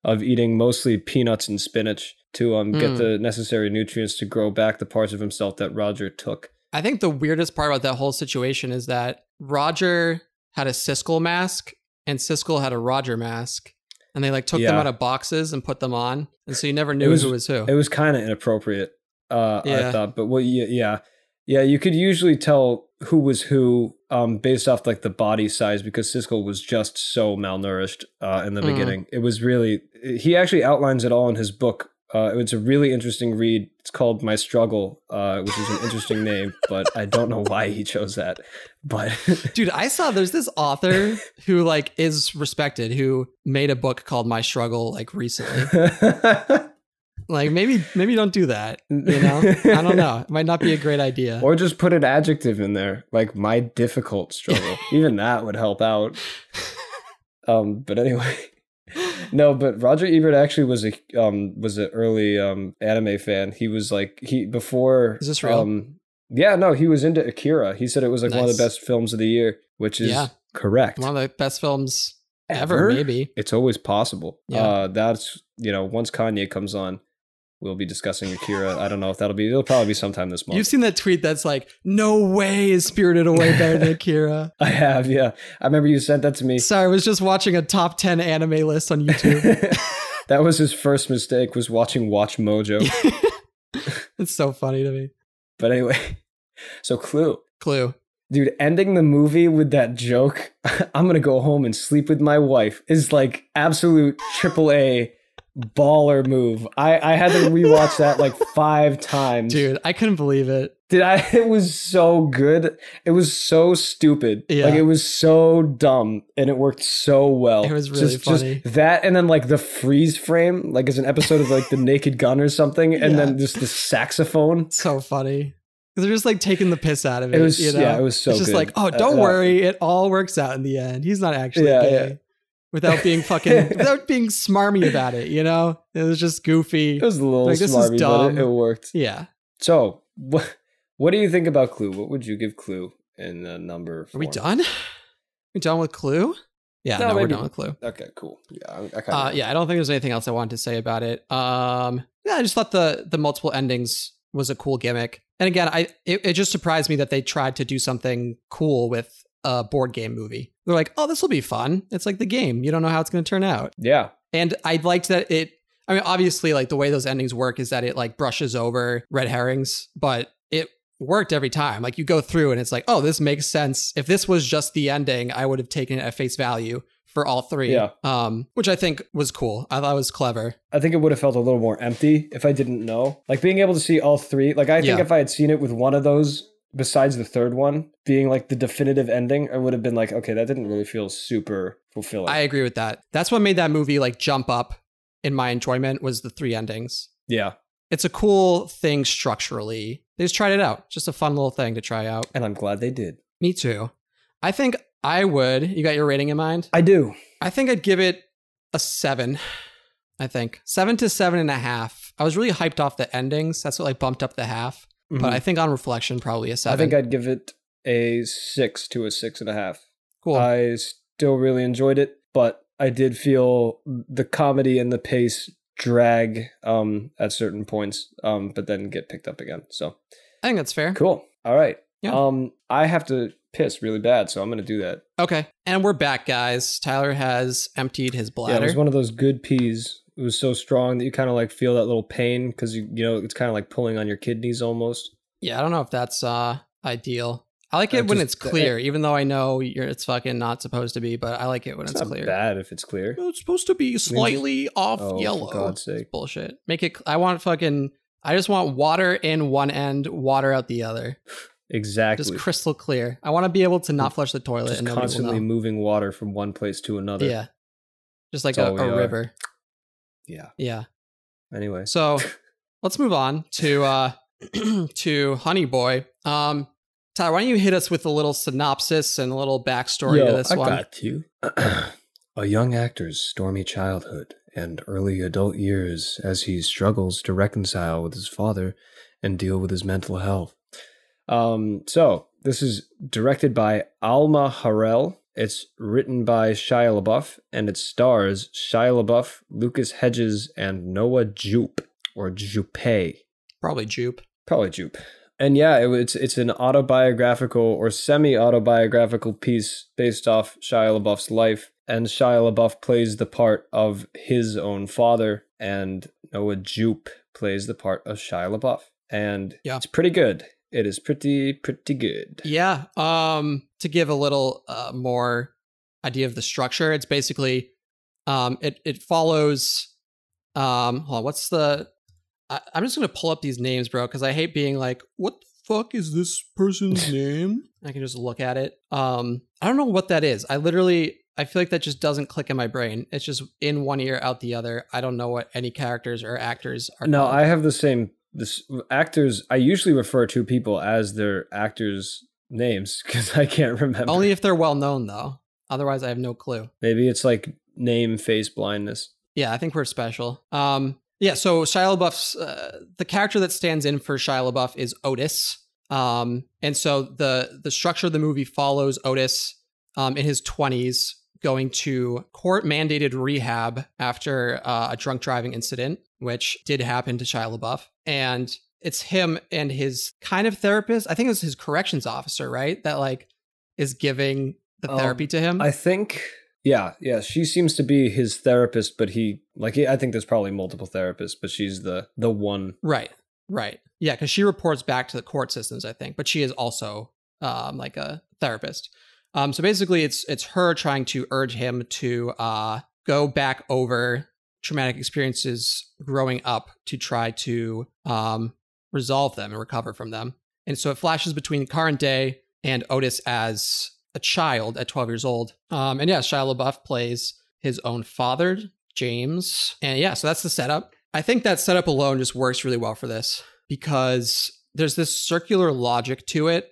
of eating mostly peanuts and spinach to get the necessary nutrients to grow back the parts of himself that Roger took. I think the weirdest part about that whole situation is that Roger had a Siskel mask and Siskel had a Roger mask, and they took them out of boxes and put them on, and so you never knew who was who. It was kind of inappropriate, I thought. But you could usually tell who was who based off the body size, because Siskel was just so malnourished in the beginning. It was really, he actually outlines it all in his book. It's a really interesting read. It's called My Struggle, which is an interesting name, but I don't know why he chose that. But dude, I saw there's this author who is respected, who made a book called My Struggle recently. Maybe don't do that, you know? I don't know. It might not be a great idea. Or just put an adjective in there, my difficult struggle. Even that would help out. But anyway. No, but Roger Ebert actually was an early anime fan. He was before... Is this real? Yeah, no, he was into Akira. He said it was nice. One of the best films of the year, which is correct. One of the best films ever, maybe. It's always possible. Yeah. That's, once Kanye comes on, we'll be discussing Akira. I don't know if it'll probably be sometime this month. You've seen that tweet that's no way is Spirited Away better than Akira. I have, yeah. I remember you sent that to me. Sorry, I was just watching a top 10 anime list on YouTube. That was his first mistake, was watching Watch Mojo. It's so funny to me. But anyway, so Clue. Dude, ending the movie with that joke, I'm going to go home and sleep with my wife, is absolute AAA baller move. I had to rewatch that 5 times. Dude, I couldn't believe it. It was so good. It was so stupid. Yeah. Like, it was so dumb, and it worked so well. It was really funny. Just that, and then, like, the freeze frame, like, as an episode of, like, The Naked Gun or something, and then just the saxophone. So funny. Because they're just, like, taking the piss out of it. It was, you know? Yeah, it was so good. It's just good. Like, oh, don't worry. It all works out in the end. He's not actually gay. Yeah. Without being without being smarmy about it, you know? It was just goofy. It was a little smarmy, but it worked. Yeah. So, what do you think about Clue? What would you give Clue in a number form? Are we done? Are we done with Clue? Yeah, no, we're done with Clue. Okay, cool. Yeah, I don't think there's anything else I wanted to say about it. I just thought the multiple endings was a cool gimmick. And again, it just surprised me that they tried to do something cool with a board game movie. They're like, oh, this will be fun. It's like the game. You don't know how it's going to turn out. Yeah. And I liked that it, I mean, obviously, like, the way those endings work is that it, like, brushes over red herrings, but it worked every time. Like, you go through and it's like, oh, this makes sense. If this was just the ending, I would have taken it at face value for all three. Yeah. Which I think was cool. I thought it was clever. I think it would have felt a little more empty if I didn't know. Like, being able to see all three, like, I think if I had seen it with one of those, besides the third one being like the definitive ending, I would have been like, okay, that didn't really feel super fulfilling. I agree with that. That's what made that movie, like, jump up in my enjoyment, was the three endings. Yeah. It's a cool thing structurally. They just tried it out. Just a fun little thing to try out. And I'm glad they did. Me too. I think I would. You got your rating in mind? I do. I think I'd give it a 7. 7 to 7.5. I was really hyped off the endings. That's what, like, bumped up the half. Mm-hmm. But I think on reflection, probably a 7. I think I'd give it a 6 to 6.5. Cool. I still really enjoyed it, but I did feel the comedy and the pace drag at certain points, but then get picked up again. So I think that's fair. Cool. All right. Yeah. I have to piss really bad, so I'm going to do that. Okay. And we're back, guys. Tyler has emptied his bladder. Yeah, it was one of those good peas. It was so strong that you kind of, like, feel that little pain because, you know, it's kind of like pulling on your kidneys almost. Yeah, I don't know if that's ideal. I like it when it's clear, even though I know it's fucking not supposed to be, but I like it when it's clear. It's not bad if it's clear. No, it's supposed to be slightly off yellow. For God's sake. It's bullshit. Make it, I just want water in one end, water out the other. Exactly. Just crystal clear. I want to be able to not flush the toilet. Just and constantly moving water from one place to another. Yeah. Just like a river. Yeah. Yeah. Anyway. So let's move on to to Honey Boy. Tyler, why don't you hit us with a little synopsis and a little backstory to this one? I got you. A young actor's stormy childhood and early adult years as he struggles to reconcile with his father and deal with his mental health. So this is directed by Alma Harrell. It's written by Shia LaBeouf, and it stars Shia LaBeouf, Lucas Hedges, and Noah Jupe, or Jupe. Probably Jupe. And yeah, it's an autobiographical or semi-autobiographical piece based off Shia LaBeouf's life. And Shia LaBeouf plays the part of his own father, and Noah Jupe plays the part of Shia LaBeouf. And it's pretty good. It is pretty good. Yeah. To give a little more idea of the structure, it's basically it follows. Hold on, what's the? I'm just gonna pull up these names, bro, because I hate being like, what the fuck is this person's name? I can just look at it. I don't know what that is. I feel like that just doesn't click in my brain. It's just in one ear, out the other. I don't know what any characters or actors are. No, called. I have the same. This actors, I usually refer to people as their actors' names because I can't remember. Only if they're well known, though. Otherwise, I have no clue. Maybe it's like name face blindness. Yeah, I think we're special. So Shia LaBeouf's the character that stands in for Shia LaBeouf is Otis, and so the structure of the movie follows Otis in his 20s going to court-mandated rehab after a drunk driving incident, which did happen to Shia LaBeouf. And it's him and his kind of therapist. I think it was his corrections officer, right? That like is giving the therapy to him. I think. Yeah. She seems to be his therapist, but I think there's probably multiple therapists, but she's the one. Right. Yeah. Cause she reports back to the court systems, I think, but she is also like a therapist. So basically it's her trying to urge him to go back over traumatic experiences growing up to try to resolve them and recover from them. And so it flashes between current day and Otis as a child at 12 years old. And yeah, Shia LaBeouf plays his own father, James. And yeah, so that's the setup. I think that setup alone just works really well for this because there's this circular logic to it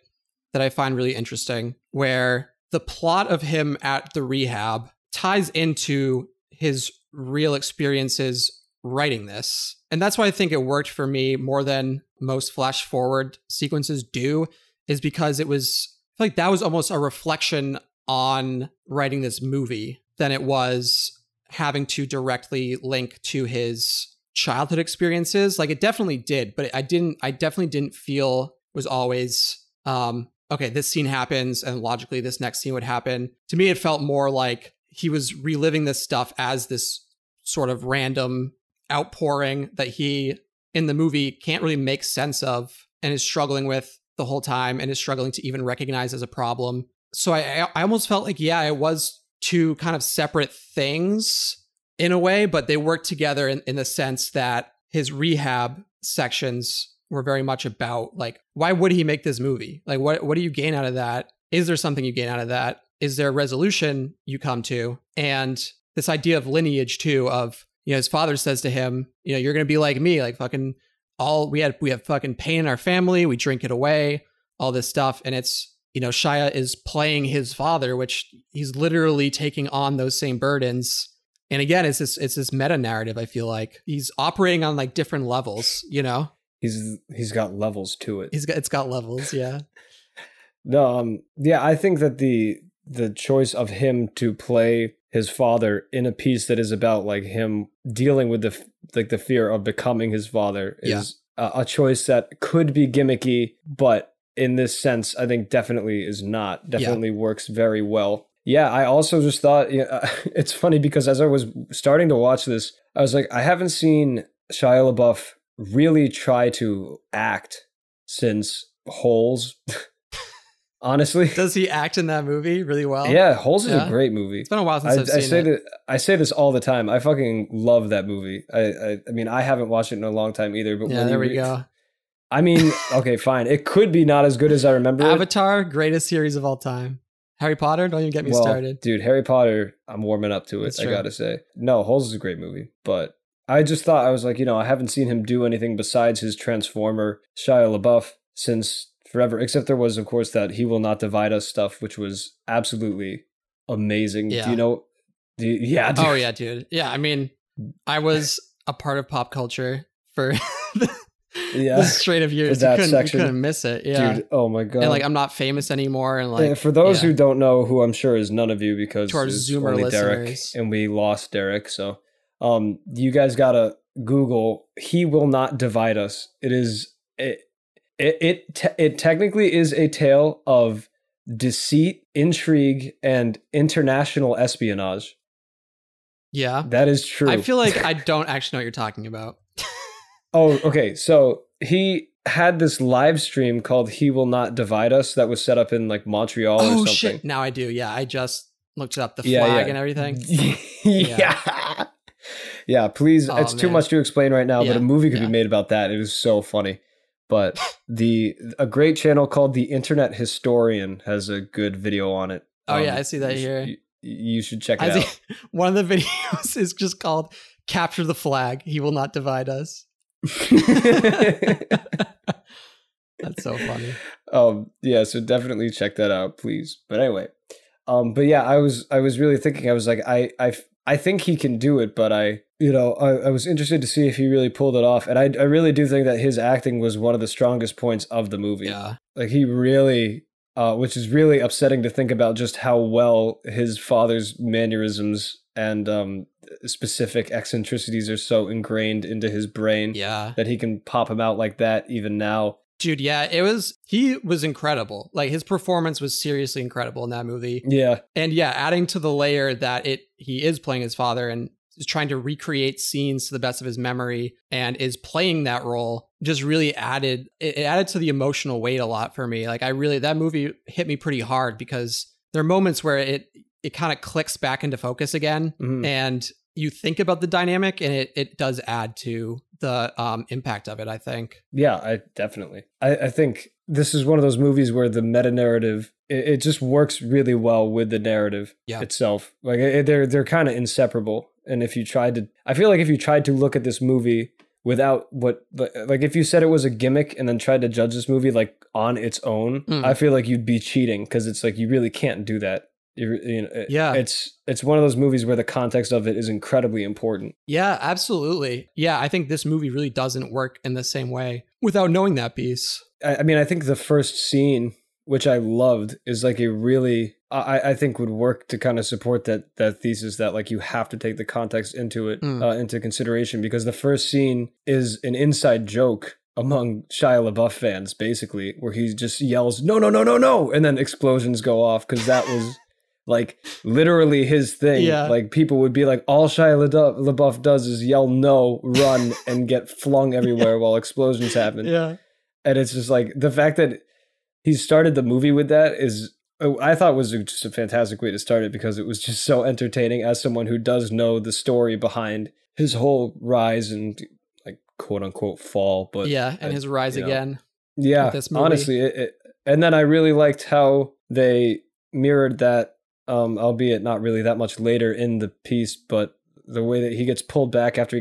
that I find really interesting, where the plot of him at the rehab ties into his real experiences writing this. And that's why I think it worked for me more than most flash forward sequences do, is because it was, I feel like that was almost a reflection on writing this movie than it was having to directly link to his childhood experiences. Like, it definitely did, but I definitely didn't feel was always, okay, this scene happens and logically this next scene would happen. To me, it felt more like he was reliving this stuff as this sort of random outpouring that he in the movie can't really make sense of and is struggling with the whole time and is struggling to even recognize as a problem. So I almost felt like, yeah, it was two kind of separate things in a way, but they worked together in the sense that his rehab sections were very much about, like, why would he make this movie? Like, what do you gain out of that? Is there something you gain out of that? Is there a resolution you come to? And this idea of lineage too, of, you know, his father says to him, you know, you're going to be like me, like fucking all we have fucking pain in our family. We drink it away, all this stuff. And it's, you know, Shia is playing his father, which he's literally taking on those same burdens. And again, it's this meta narrative. I feel like he's operating on like different levels, you know, he's got levels to it. It's got levels. Yeah. No. Yeah. I think that the choice of him to play his father in a piece that is about like him dealing with the fear of becoming his father is a choice that could be gimmicky, but in this sense, I think definitely is not. Definitely works very well. Yeah, I also just thought, you know, it's funny because as I was starting to watch this, I was like, I haven't seen Shia LaBeouf really try to act since Holes. Honestly, does he act in that movie really well? Yeah, Holes is a great movie. It's been a while since I've seen it. I say this all the time. I fucking love that movie. I mean, I haven't watched it in a long time either. But yeah, there we go. I mean, okay, fine. It could be not as good as I remember. Avatar, greatest series of all time. Harry Potter, don't even get me started, dude. Harry Potter, I'm warming up to it. I gotta say, no, Holes is a great movie, but I just thought I was like, you know, I haven't seen him do anything besides his Transformer Shia LaBeouf since forever, except there was, of course, that He Will Not Divide Us stuff, which was absolutely amazing. Yeah. Do you know? Dude. Oh, yeah, dude. Yeah, I mean, I was a part of pop culture for the straight of years. You couldn't miss it. Yeah. Dude, oh, my God. And, like, I'm not famous anymore. And like, for those who don't know, who I'm sure is none of you, because to our Zoomer only listeners. Derek, and we lost Derek, so you guys got to Google He Will Not Divide Us. It technically is a tale of deceit, intrigue, and international espionage. Yeah. That is true. I feel like I don't actually know what you're talking about. Oh, okay. So he had this live stream called He Will Not Divide Us that was set up in like Montreal or something. Oh, shit. Now I do. Yeah. I just looked up the flag and everything. Yeah. Yeah. Please. Oh, it's too much to explain right now, but a movie could be made about that. It is so funny. But a great channel called The Internet Historian has a good video on it. Oh, yeah, I see that here. You should check it out. One of the videos is just called Capture the Flag. He Will Not Divide Us. That's so funny. Yeah, so definitely check that out, please. But anyway, but yeah, I was really thinking, I was like, I think he can do it, but I was interested to see if he really pulled it off. And I really do think that his acting was one of the strongest points of the movie. Yeah. Like he really, which is really upsetting to think about just how well his father's mannerisms and specific eccentricities are so ingrained into his brain that he can pop him out like that even now. Dude, yeah, he was incredible. Like his performance was seriously incredible in that movie. Yeah. And yeah, adding to the layer that he is playing his father and is trying to recreate scenes to the best of his memory and is playing that role just really added to the emotional weight a lot for me. Like that movie hit me pretty hard because there are moments where it kind of clicks back into focus again. Mm-hmm. And you think about the dynamic and it does add to the impact of it, I think. Yeah, I definitely. I think this is one of those movies where the meta narrative, it just works really well with the narrative itself. Like they're kind of inseparable. And if you tried to, I feel like if you tried to look at this movie without what, like if you said it was a gimmick and then tried to judge this movie like on its own, I feel like you'd be cheating, because it's like you really can't do that. You know, it's one of those movies where the context of it is incredibly important. Yeah, absolutely. Yeah, I think this movie really doesn't work in the same way without knowing that piece. I mean, I think the first scene, which I loved, is like a really, I think would work to kind of support that thesis that like you have to take the context into it, into consideration, because the first scene is an inside joke among Shia LaBeouf fans, basically, where he just yells, "No, no, no, no, no!" and then explosions go off, because that was... like literally his thing. Yeah. Like people would be like, all Shia LaBeouf does is yell no, run, and get flung everywhere while explosions happen. Yeah. And it's just like the fact that he started the movie with that is, I thought, was just a fantastic way to start it, because it was just so entertaining as someone who does know the story behind his whole rise and like quote unquote fall. But yeah, and his rise again. Know. Yeah. This movie. Honestly, and then I really liked how they mirrored that. Albeit not really that much later in the piece, but the way that he gets pulled back after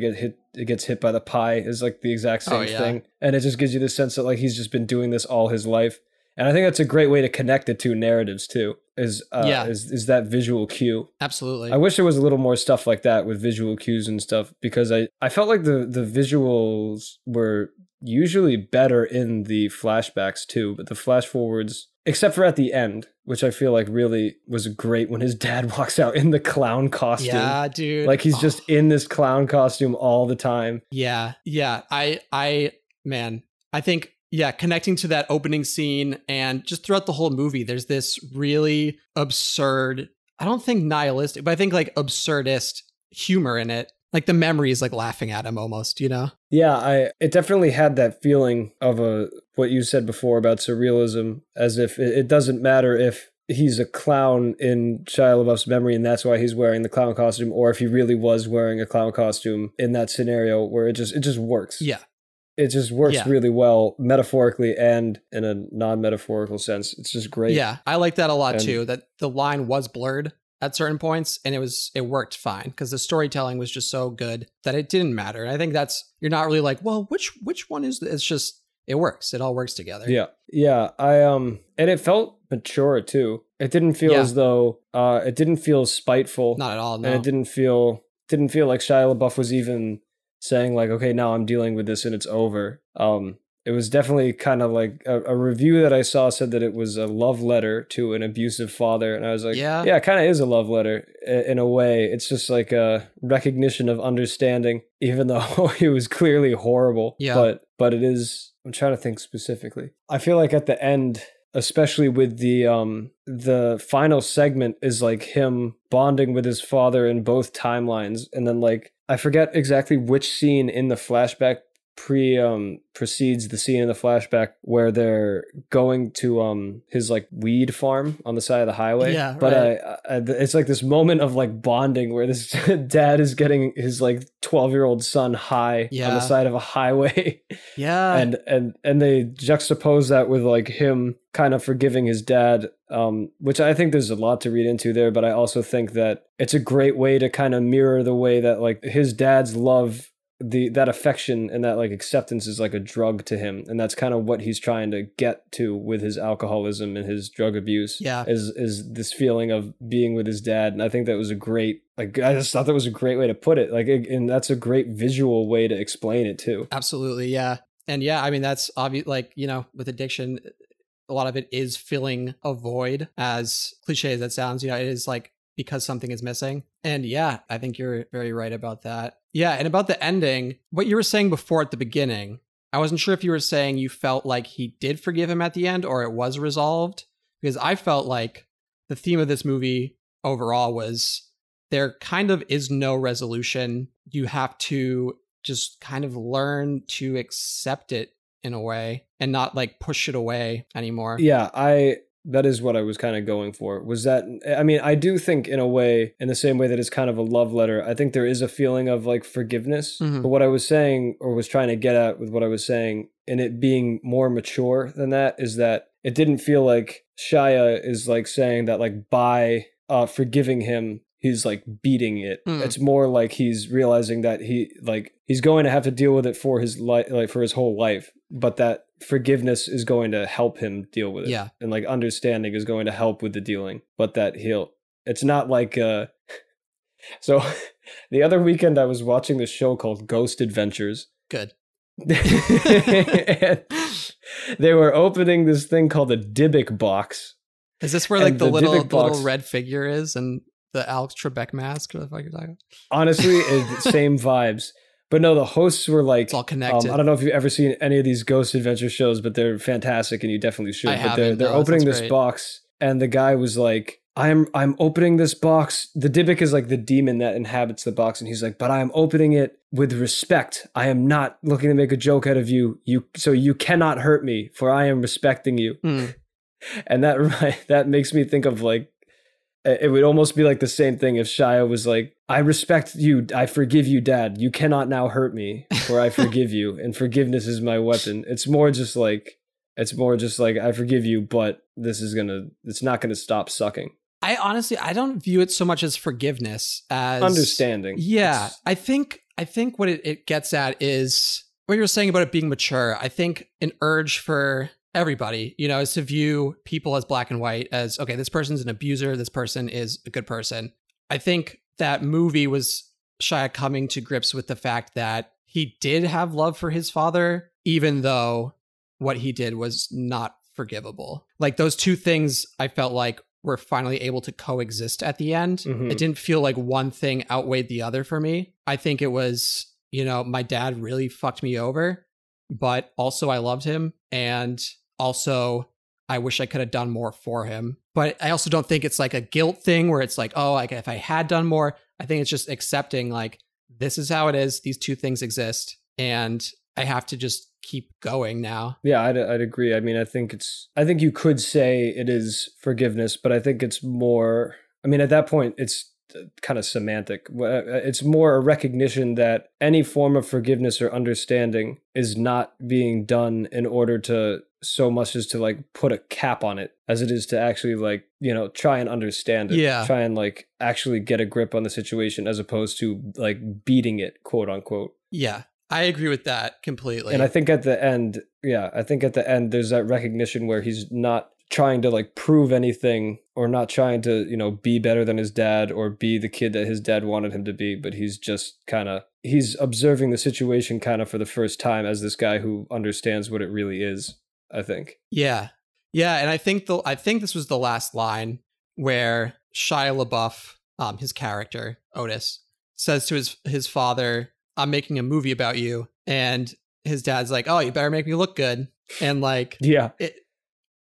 he gets hit by the pie is like the exact same thing. And it just gives you the sense that like he's just been doing this all his life. And I think that's a great way to connect the two narratives too, is that visual cue. Absolutely. I wish there was a little more stuff like that with visual cues and stuff, because I felt like the visuals were usually better in the flashbacks too, but the flash forwards, except for at the end, which I feel like really was great when his dad walks out in the clown costume. Yeah, dude. Like he's just in this clown costume all the time. Yeah. Yeah. I think, yeah, connecting to that opening scene and just throughout the whole movie, there's this really absurd, I don't think nihilistic, but I think like absurdist humor in it. Like the memory is like laughing at him almost, you know? Yeah, it definitely had that feeling of what you said before about surrealism, as if it doesn't matter if he's a clown in Shia LaBeouf's memory and that's why he's wearing the clown costume, or if he really was wearing a clown costume in that scenario, where it just works. Yeah. It just works really well metaphorically and in a non-metaphorical sense. It's just great. Yeah, I like that a lot too, that the line was blurred at certain points, and it worked fine because the storytelling was just so good that it didn't matter. And I think that's, you're not really like, well, which one is this? It's just, it works. It all works together. Yeah. Yeah. And it felt mature too. It didn't feel as though, it didn't feel spiteful. Not at all. No. And it didn't feel like Shia LaBeouf was even saying like, okay, now I'm dealing with this and it's over. It was definitely kind of like a review that I saw said that it was a love letter to an abusive father. And I was like, yeah, it kind of is a love letter in a way. It's just like a recognition of understanding, even though it was clearly horrible. Yeah. But it is, I'm trying to think specifically. I feel like at the end, especially with the final segment, is like him bonding with his father in both timelines. And then like, I forget exactly which scene in the flashback precedes the scene in the flashback where they're going to his like weed farm on the side of the highway. Yeah, but right. It's like this moment of like bonding where this dad is getting his like 12-year-old son high on the side of a highway. Yeah, and they juxtapose that with like him kind of forgiving his dad, which I think there's a lot to read into there. But I also think that it's a great way to kind of mirror the way that like his dad's love, that affection and that like acceptance is like a drug to him, and that's kind of what he's trying to get to with his alcoholism and his drug abuse. Yeah, is this feeling of being with his dad, and I think that was a great, like, I just thought that was a great way to put it. Like, and that's a great visual way to explain it too. Absolutely, yeah, and yeah, I mean that's obvious. Like, you know, with addiction, a lot of it is filling a void. As cliche as that sounds, you know, it is like, because something is missing. And yeah, I think you're very right about that. Yeah. And about the ending, what you were saying before at the beginning, I wasn't sure if you were saying you felt like he did forgive him at the end or it was resolved, because I felt like the theme of this movie overall was there kind of is no resolution. You have to just kind of learn to accept it in a way and not like push it away anymore. Yeah. I That is what I was kind of going for. Was that, I mean, I do think in a way, in the same way that it's kind of a love letter, I think there is a feeling of like forgiveness. Mm-hmm. But what I was saying, or was trying to get at with what I was saying, and it being more mature than that, is that it didn't feel like Shia is like saying that like by forgiving him, he's like beating it. Mm. It's more like he's realizing that he like he's going to have to deal with it for his life, like for his whole life. But that forgiveness is going to help him deal with it. Yeah. And like understanding is going to help with the dealing. But that he'll, it's not like so the other weekend I was watching this show called Ghost Adventures. Good. And they were opening this thing called a Dybbuk box. Is this where like the little red figure is and the Alex Trebek mask, or the fuck you're talking about? Honestly, it's same vibes. But no, the hosts were like, it's all connected. I don't know if you've ever seen any of these Ghost Adventure shows, but they're fantastic, and you definitely should. But they're opening this box, and the guy was like, I'm opening this box. The Dybbuk is like the demon that inhabits the box, and he's like, but I am opening it with respect. I am not looking to make a joke out of you, so you cannot hurt me, for I am respecting you. Mm. And that makes me think of like, it would almost be like the same thing if Shia was like, I respect you. I forgive you, Dad. You cannot now hurt me, for I forgive you. And forgiveness is my weapon. It's more just like, I forgive you, but it's not going to stop sucking. I don't view it so much as forgiveness as understanding. Yeah. I think what it gets at is what you were saying about it being mature. I think an urge for everybody, is to view people as black and white, as, okay, this person's an abuser, this person is a good person. I think that movie was Shia coming to grips with the fact that he did have love for his father, even though what he did was not forgivable. Like those two things, I felt like were finally able to coexist at the end. Mm-hmm. It didn't feel like one thing outweighed the other for me. I think it was, my dad really fucked me over, but also I loved him, and also I wish I could have done more for him. But I also don't think it's like a guilt thing where it's like, oh, like if I had done more. I think it's just accepting like, this is how it is. These two things exist, and I have to just keep going now. Yeah, I'd agree. I mean, I think you could say it is forgiveness, but I think it's more, I mean, at that point, it's kind of semantic. It's more a recognition that any form of forgiveness or understanding is not being done in order to so much as to like put a cap on it, as it is to actually like, try and understand it. Yeah. Try and like actually get a grip on the situation, as opposed to like beating it, quote unquote. Yeah. I agree with that completely. And I think at the end, there's that recognition where he's not trying to like prove anything, or not trying to, be better than his dad, or be the kid that his dad wanted him to be. But he's just he's observing the situation kind of for the first time as this guy who understands what it really is, I think. Yeah. Yeah. And I think this was the last line where Shia LaBeouf, his character, Otis, says to his father, I'm making a movie about you. And his dad's like, oh, you better make me look good. And like, yeah,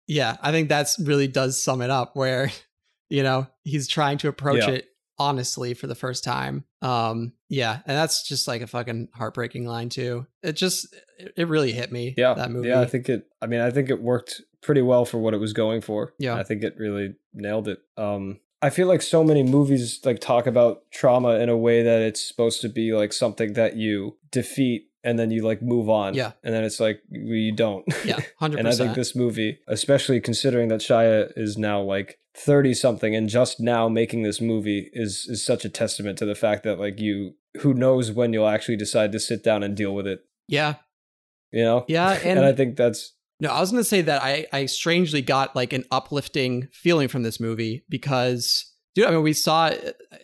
yeah, I think that's really does sum it up, where, he's trying to approach it honestly for the first time. And that's just like a fucking heartbreaking line too. It really hit me. Yeah. That movie. Yeah, I think it worked pretty well for what it was going for. Yeah. I think it really nailed it. I feel like so many movies like talk about trauma in a way that it's supposed to be like something that you defeat, and then you like move on. Yeah. And then it's like, we don't. Yeah, 100%. And I think this movie, especially considering that Shia is now like 30 something and just now making this movie, is such a testament to the fact that like you, who knows when you'll actually decide to sit down and deal with it. Yeah. Yeah. And I think that's. No, I was going to say that I strangely got like an uplifting feeling from this movie because, dude, I mean, we saw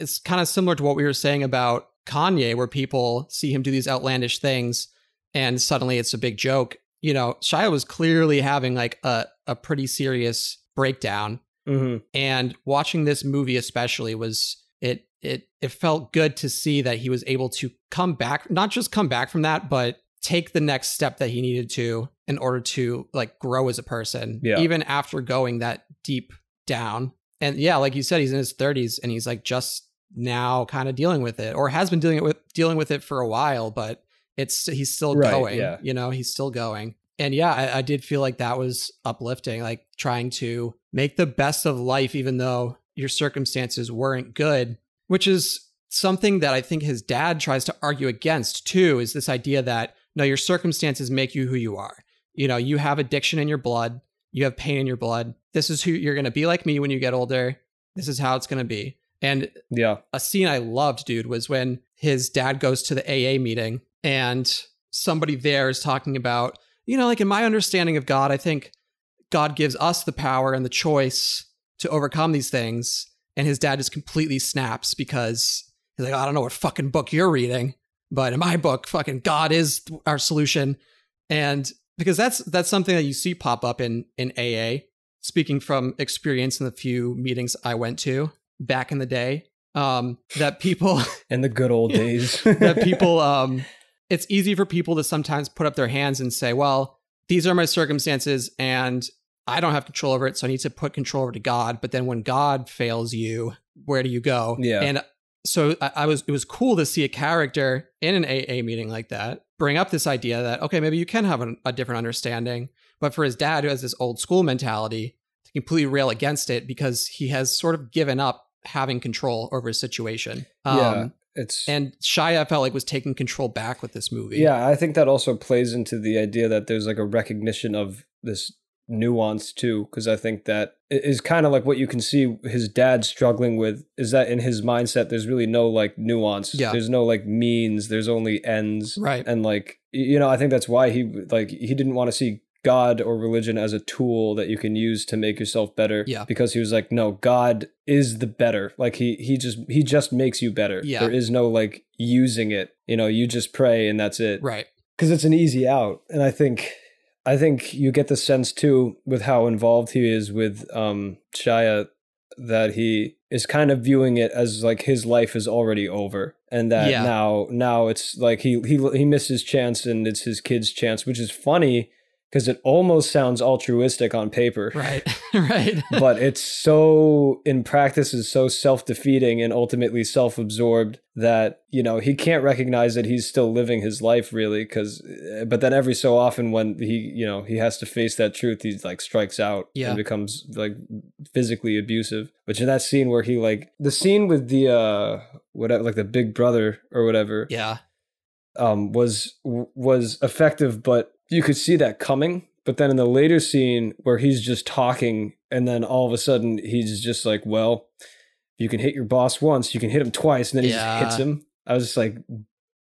it's kind of similar to what we were saying about Kanye, where people see him do these outlandish things and suddenly it's a big joke. Shia was clearly having like a pretty serious breakdown. Mm-hmm. And watching this movie especially was it felt good to see that he was able to come back, not just come back from that, but take the next step that he needed to in order to like grow as a person, even after going that deep down. And yeah, like you said, he's in his 30s and he's like just now kind of dealing with it, or has been dealing with it for a while, but he's still going. He's still going. And yeah, I did feel like that was uplifting, like trying to make the best of life, even though your circumstances weren't good, which is something that I think his dad tries to argue against too, is this idea that, no, your circumstances make you who you are. You know, you have addiction in your blood. You have pain in your blood. This is who you're going to be, like me when you get older. This is how it's going to be. And yeah, a scene I loved, dude, was when his dad goes to the AA meeting and somebody there is talking about, you know, like, in my understanding of God, I think God gives us the power and the choice to overcome these things. And his dad just completely snaps because he's like, I don't know what fucking book you're reading, but in my book, fucking God is our solution. And because that's something that you see pop up in AA, speaking from experience in the few meetings I went to back in the day, that people... in the good old days. That people... it's easy for people to sometimes put up their hands and say, well, these are my circumstances and I don't have control over it, so I need to put control over to God. But then when God fails you, where do you go? Yeah. And so it was cool to see a character in an AA meeting like that bring up this idea that, okay, maybe you can have a different understanding. But for his dad, who has this old school mentality, to completely rail against it because he has sort of given up having control over his situation. Yeah. And Shia, I felt like, was taking control back with this movie. Yeah, I think that also plays into the idea that there's like a recognition of this nuance too, because I think that is kind of like what you can see his dad struggling with, is that in his mindset, there's really no like nuance. Yeah. There's no like means, there's only ends. Right. And like, you know, I think that's why he didn't want to see God or religion as a tool that you can use to make yourself better. Yeah. Because he was like, no, God is the better. Like he just makes you better. Yeah. There is no like using it. You know, you just pray and that's it. Right. Because it's an easy out. And I think you get the sense too with how involved he is with Shia, that he is kind of viewing it as like his life is already over, and that now it's like he missed his chance and it's his kid's chance, which is funny, because it almost sounds altruistic on paper. Right, right. But it's so, in practice, is so self-defeating and ultimately self-absorbed that, you know, he can't recognize that he's still living his life, really. But then every so often when he has to face that truth, he like strikes out and becomes like physically abusive. Which in that scene where he like, the scene with the, whatever, like the big brother or whatever. Yeah. Was effective, but you could see that coming. But then in the later scene where he's just talking and then all of a sudden he's just like, well, you can hit your boss once, you can hit him twice, and then he just hits him. I was just like,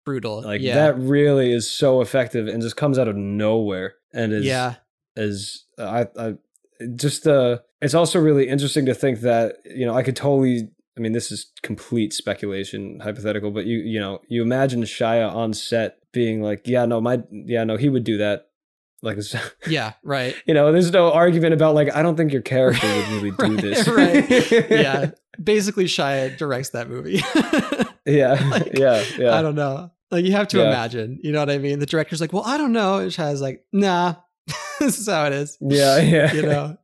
brutal. Like that really is so effective and just comes out of nowhere. And it's also really interesting to think that, you know, I could totally, I mean, this is complete speculation, hypothetical, but you imagine Shia on set being like, he would do that. Like, yeah, right. You know, there's no argument about like, I don't think your character would really do right, this. Right. Yeah. Basically Shia directs that movie. Yeah. Like, yeah. I don't know. Like, you have to imagine, you know what I mean? The director's like, well, I don't know. And Shia's like, nah, this is how it is. Yeah. Yeah. You know?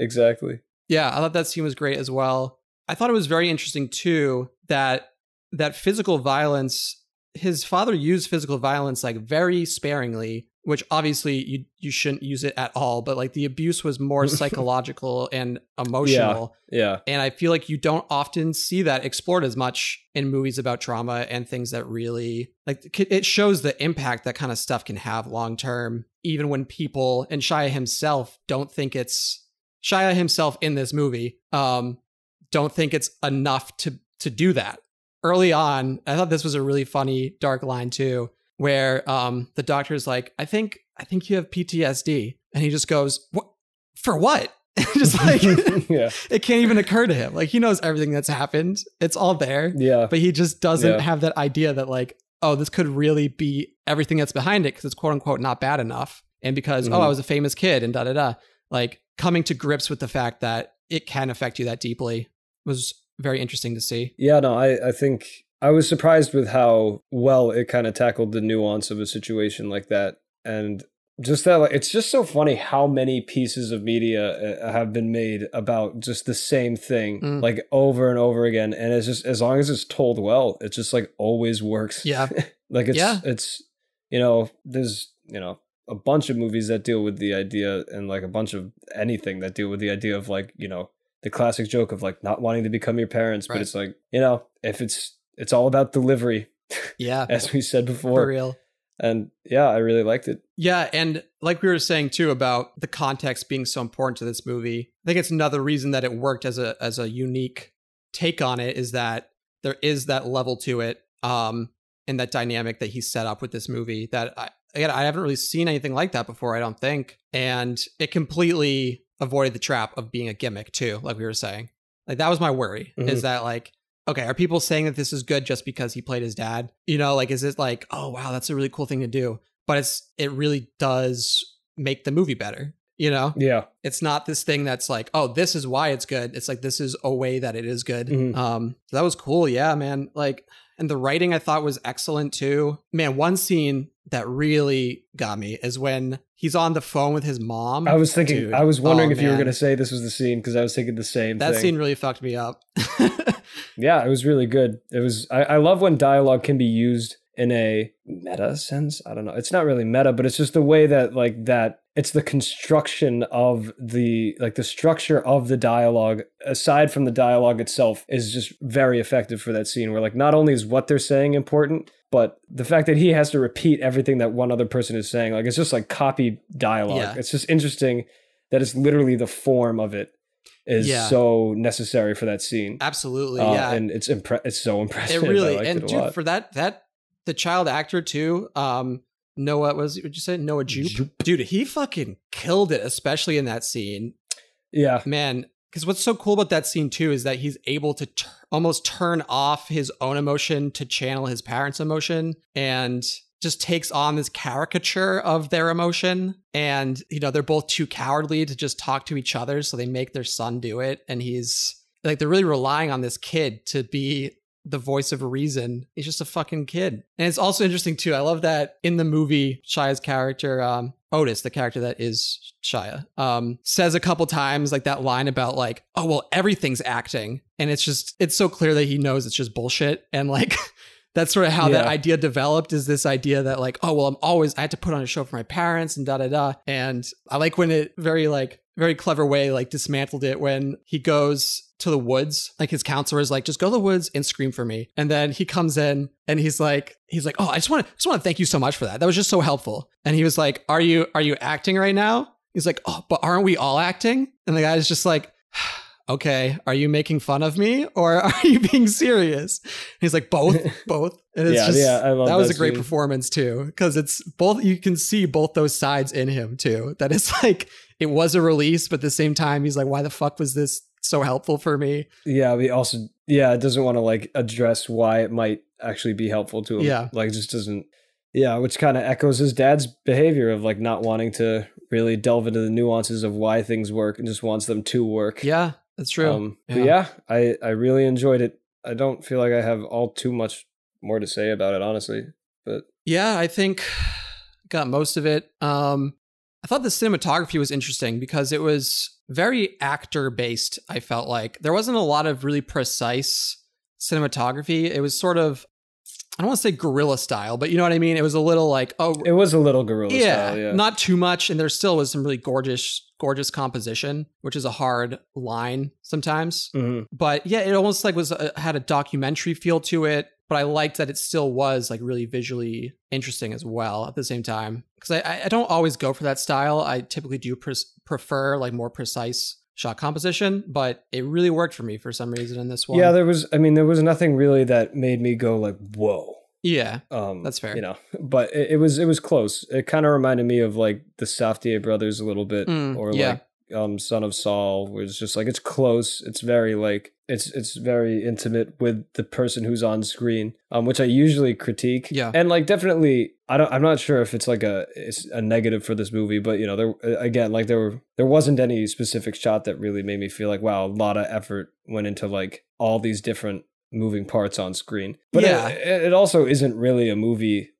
Exactly. Yeah. I thought that scene was great as well. I thought it was very interesting too, that physical violence, his father used physical violence like very sparingly, which obviously you shouldn't use it at all, but like the abuse was more psychological and emotional. Yeah. And I feel like you don't often see that explored as much in movies about trauma and things that really, like, it shows the impact that kind of stuff can have long term, even when people, and Shia himself in this movie, don't think it's enough to do that. Early on, I thought this was a really funny dark line too, where the doctor's like, I think you have PTSD. And he just goes, what? For what? Just like, it can't even occur to him. Like, he knows everything that's happened. It's all there. Yeah. But he just doesn't have that idea that like, oh, this could really be everything that's behind it because it's quote unquote not bad enough. And because, I was a famous kid and da-da-da. Like, coming to grips with the fact that it can affect you that deeply was very interesting to see. Yeah, no, I think I was surprised with how well it kind of tackled the nuance of a situation like that. And just that, like, it's just so funny how many pieces of media have been made about just the same thing, like over and over again. And it's just, as long as it's told well, it just like always works. Yeah. Like it's, you know, there's, you know, a bunch of movies that deal with the idea, and like a bunch of anything that deal with the idea of, like, you know, the classic joke of like not wanting to become your parents, right. But it's like, you know, if it's all about delivery. Yeah. As we said before. For real. And yeah, I really liked it. Yeah. And like we were saying too, about the context being so important to this movie. I think it's another reason that it worked as a unique take on it, is that there is that level to it. And that dynamic that he set up with this movie that I haven't really seen anything like that before, I don't think. And it completely avoided the trap of being a gimmick too, like we were saying. Like, that was my worry, mm-hmm. is that, like, okay, are people saying that this is good just because he played his dad? You know, like, is it like, oh, wow, that's a really cool thing to do. But it really does make the movie better, you know? Yeah. It's not this thing that's like, oh, this is why it's good. It's like, this is a way that it is good. Mm-hmm. So that was cool. Yeah, man. Like, and the writing I thought was excellent too. Man, one scene that really got me is when he's on the phone with his mom. I was thinking, dude, I was wondering if you were going to say this was the scene, because I was thinking the same thing. That scene really fucked me up. Yeah, it was really good. It was, I love when dialogue can be used in a meta sense. I don't know. It's not really meta, but it's just the way that, like, that it's the construction of the, like, the structure of the dialogue, aside from the dialogue itself, is just very effective for that scene, where, like, not only is what they're saying important, but the fact that he has to repeat everything that one other person is saying, like, it's just like copy dialogue. Yeah. It's just interesting that it's literally the form of it is so necessary for that scene. Absolutely. Yeah. And it's so impressive. It really, and dude, for that the child actor too, Noah Jupe? Dude, he fucking killed it, especially in that scene. Yeah, man. Because what's so cool about that scene too is that he's able to almost turn off his own emotion to channel his parents' emotion, and just takes on this caricature of their emotion. And, you know, they're both too cowardly to just talk to each other, so they make their son do it. And he's like, they're really relying on this kid to be the voice of reason. He's just a fucking kid. And it's also interesting too, I love that in the movie, Shia's character, Otis, the character that is Shia, says a couple times, like, that line about, like, oh, well, everything's acting. And it's just, it's so clear that he knows it's just bullshit. And, like, that's sort of how that idea developed, is this idea that, like, oh, well, I had to put on a show for my parents and da-da-da. And I like when it very clever way, like, dismantled it when he goes to the woods, like, his counselor is like, just go to the woods and scream for me. And then he comes in and he's like, oh, I just want to thank you so much for that. That was just so helpful. And he was like, are you acting right now? He's like, oh, but aren't we all acting? And the guy is just like, okay, are you making fun of me or are you being serious? And he's like, both. And it's I love that was a great performance too, because it's both, you can see both those sides in him too. That it's like, it was a release, but at the same time, he's like, why the fuck was this so helpful for me? Yeah, we also, it doesn't want to, like, address why it might actually be helpful to him. Yeah. Like, it just doesn't, which kind of echoes his dad's behavior of, like, not wanting to really delve into the nuances of why things work and just wants them to work. Yeah, that's true. But I really enjoyed it. I don't feel like I have all too much more to say about it, honestly. But yeah, I think got most of it. I thought the cinematography was interesting because it was very actor-based, I felt like. There wasn't a lot of really precise cinematography. It was sort of, I don't want to say guerrilla style, but you know what I mean? It was a little like, it was a little guerrilla style, yeah. Not too much, and there still was some really gorgeous composition, which is a hard line sometimes. Mm-hmm. But yeah, it almost like had a documentary feel to it. But I liked that it still was, like, really visually interesting as well at the same time. Because I don't always go for that style. I typically do prefer, like, more precise shot composition, but it really worked for me for some reason in this one. Yeah, there was nothing really that made me go like, whoa. Yeah, that's fair. You know, but it was close. It kind of reminded me of, like, the Safdie brothers a little bit, Son of Saul, was just like, it's close. It's very, like, it's very intimate with the person who's on screen, which I usually critique. Yeah. And, like, definitely, I'm not sure if it's like a negative for this movie, but, you know, there again, like, there wasn't any specific shot that really made me feel like, wow, a lot of effort went into, like, all these different moving parts on screen. But it also isn't really a movie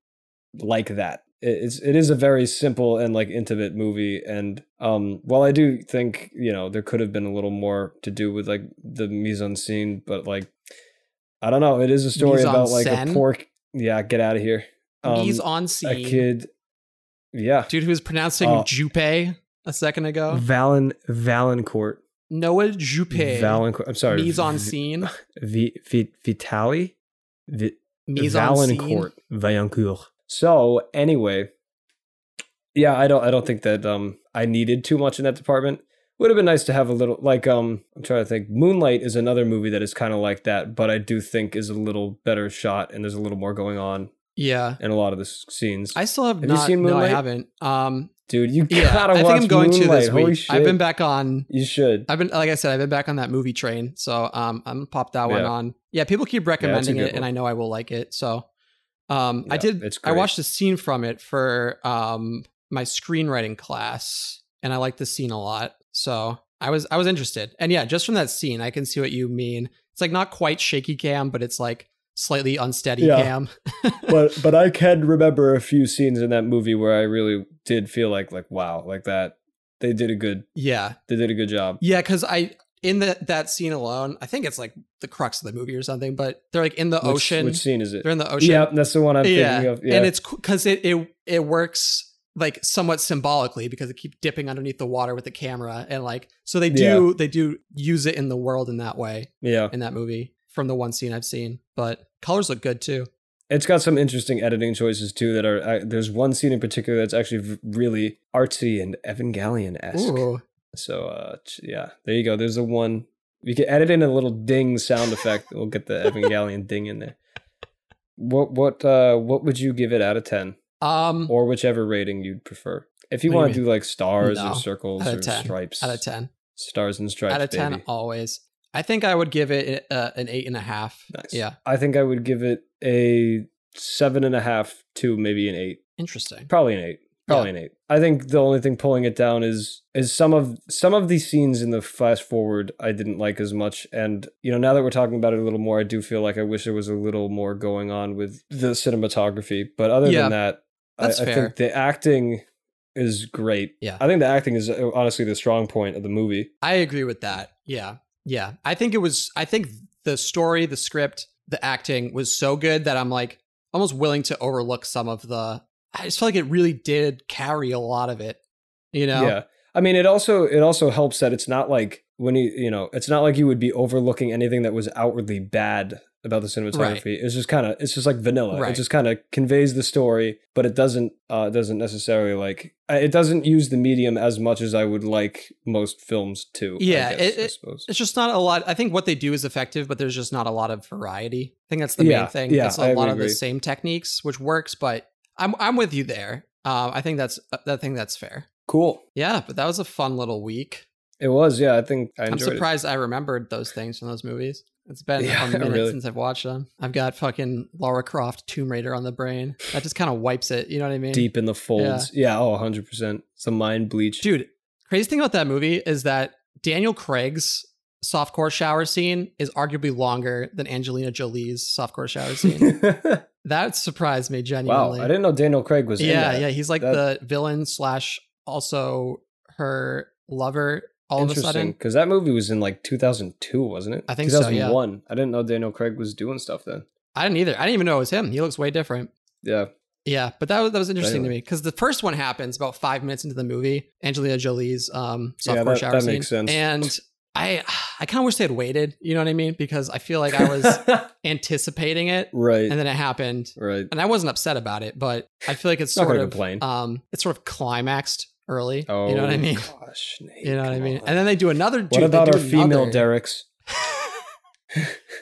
like that. It is a very simple and, like, intimate movie, and while I do think, you know, there could have been a little more to do with, like, the mise en scene, but, like, I don't know, it is a story about, like, a pork. Yeah, get out of here. Mise en scene. A kid. Yeah. Dude who was pronouncing Juppé a second ago. Valancourt. Noah Juppé. Valancourt. I'm sorry. Mise en scene. Vitali. Valancourt. Valancourt. So anyway, yeah, I don't think that I needed too much in that department. Would have been nice to have a little, like, I'm trying to think. Moonlight is another movie that is kind of like that, but I do think is a little better shot and there's a little more going on. Yeah. In a lot of the scenes. I still have not. You seen Moonlight? No, I haven't. Dude, you gotta watch Moonlight. I think I'm going to this week. Holy shit. I've been back on. You should. Like I said, I've been back on that movie train. So I'm gonna pop that one on. Yeah, people keep recommending it, and I know I will like it. So yeah, I watched a scene from it for my screenwriting class, and I liked the scene a lot. So I was interested. And yeah, just from that scene, I can see what you mean. It's like not quite shaky cam, but it's like slightly unsteady cam. but I can remember a few scenes in that movie where I really did feel like wow, like that they did a good job. Yeah, because that scene alone, I think it's like the crux of the movie or something, but they're like in the ocean. Which scene is it? They're in the ocean. Yeah, that's the one I'm thinking of. Yeah. And it's because it works like somewhat symbolically because they keep dipping underneath the water with the camera. And like, so they do use it in the world in that way. Yeah. In that movie from the one scene I've seen, but colors look good too. It's got some interesting editing choices too that are, there's one scene in particular that's actually really artsy and Evangelion-esque. Ooh. So, yeah, there you go. There's the one. We can edit in a little ding sound effect. We'll get the Evangelion ding in there. What would you give it out of 10? Or whichever rating you'd prefer. If you want to do like stars or circles or stripes. Out of 10. Stars and stripes, out of 10, baby. Always. I think I would give it an 8.5. Nice. Yeah. I think I would give it a 7.5 to maybe an 8. Interesting. Probably an 8. Probably an 8. I think the only thing pulling it down is some of the scenes in the flash forward I didn't like as much. And you know, now that we're talking about it a little more, I do feel like I wish there was a little more going on with the cinematography. But other than that, I think the acting is great. Yeah. I think the acting is honestly the strong point of the movie. I agree with that. Yeah. Yeah. I think the story, the script, the acting was so good that I'm like almost willing to overlook some of the. I just feel like it really did carry a lot of it, you know? Yeah. I mean, it also helps that it's not like when it's not like you would be overlooking anything that was outwardly bad about the cinematography. Right. It's just like vanilla. Right. It just kind of conveys the story, but it doesn't necessarily like, it doesn't use the medium as much as I would like most films to. Yeah. It's just not a lot. I think what they do is effective, but there's just not a lot of variety. I think that's the main thing. Yeah, it's a lot of the same techniques, which works, but I'm with you there. I think that's fair. Cool. Yeah, but that was a fun little week. It was, yeah. I think I enjoyed it. I'm surprised I remembered those things from those movies. It's been a minute since I've watched them. I've got fucking Lara Croft Tomb Raider on the brain. That just kind of wipes it. You know what I mean? Deep in the folds. Yeah. 100%. It's a mind bleach. Dude, crazy thing about that movie is that Daniel Craig's softcore shower scene is arguably longer than Angelina Jolie's softcore shower scene. That surprised me genuinely. Wow, I didn't know Daniel Craig was in that. Yeah, he's like the villain / also her lover all of a sudden. Because that movie was in like 2002, wasn't it? I think 2001. So, yeah. I didn't know Daniel Craig was doing stuff then. I didn't either. I didn't even know it was him. He looks way different. Yeah. Yeah, but that was interesting to me because the first one happens about 5 minutes into the movie, Angelina Jolie's softcore shower scene. That makes sense. And I kind of wish they had waited, you know what I mean? Because I feel like I was anticipating it. Right. And then it happened. Right. And I wasn't upset about it, but I feel like it's sort of climaxed early. Oh, you know what I mean? Gosh, Nate, you know what I mean? And then they do another. What about our female Derricks?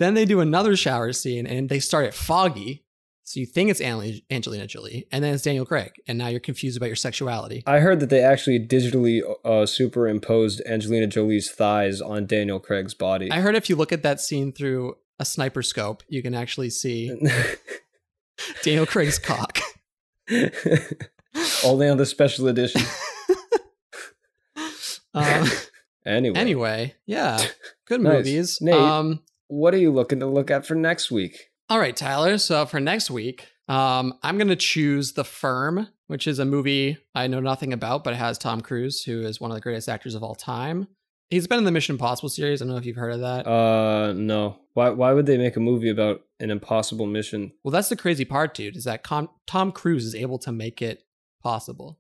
Then they do another shower scene and they start at Foggy. So you think it's Angelina Jolie, and then it's Daniel Craig, and now you're confused about your sexuality. I heard that they actually digitally superimposed Angelina Jolie's thighs on Daniel Craig's body. I heard if you look at that scene through a sniper scope, you can actually see Daniel Craig's cock. Only on the special edition. Anyway, yeah, good nice. Movies. Nate, what are you looking to look at for next week? All right, Tyler. So for next week, I'm going to choose The Firm, which is a movie I know nothing about, but it has Tom Cruise, who is one of the greatest actors of all time. He's been in the Mission Impossible series. I don't know if you've heard of that. No. Why would they make a movie about an impossible mission? Well, that's the crazy part, dude, is that Tom Cruise is able to make it possible.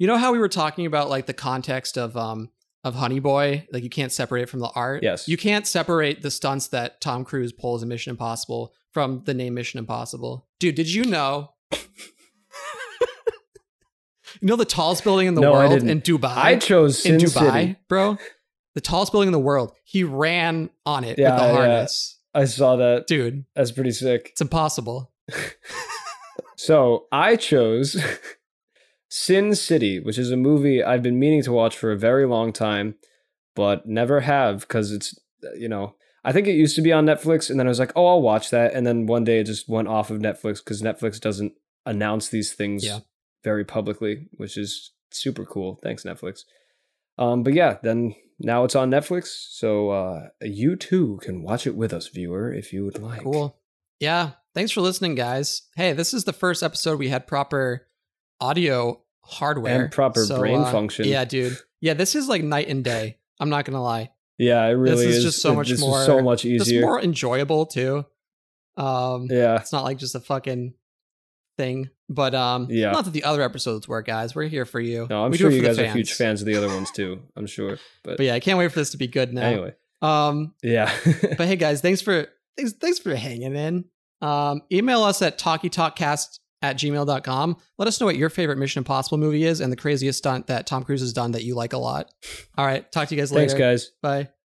You know how we were talking about like the context of Honey Boy, like you can't separate it from the art. Yes. You can't separate the stunts that Tom Cruise pulls in Mission Impossible from the name Mission Impossible. Dude, did you know? You know the tallest building in the world in Dubai? I chose Sin City. Bro. The tallest building in the world. He ran on it with the harness. I saw that. Dude. That's pretty sick. It's impossible. So I chose Sin City, which is a movie I've been meaning to watch for a very long time, but never have because it's, you know, I think it used to be on Netflix and then I was like, oh, I'll watch that. And then one day it just went off of Netflix because Netflix doesn't announce these things very publicly, which is super cool. Thanks, Netflix. But yeah, then now it's on Netflix. So you too can watch it with us, viewer, if you would like. Cool. Yeah. Thanks for listening, guys. Hey, this is the first episode we had proper audio hardware and proper brain function. Yeah, dude. Yeah, this is like night and day. I'm not gonna lie. Yeah, it really is. This is just so much more. So much easier. It's more enjoyable too. Yeah, it's not like just a fucking thing. But yeah, not that the other episodes were, guys. We're here for you. No, I'm sure you guys are huge fans of the other ones too. I'm sure. But yeah, I can't wait for this to be good now. Anyway. Yeah. But hey, guys, thanks for hanging in. Email us at talkietalkcast@gmail.com. Let us know what your favorite Mission Impossible movie is and the craziest stunt that Tom Cruise has done that you like a lot. All right. Talk to you guys later. Thanks, guys. Bye.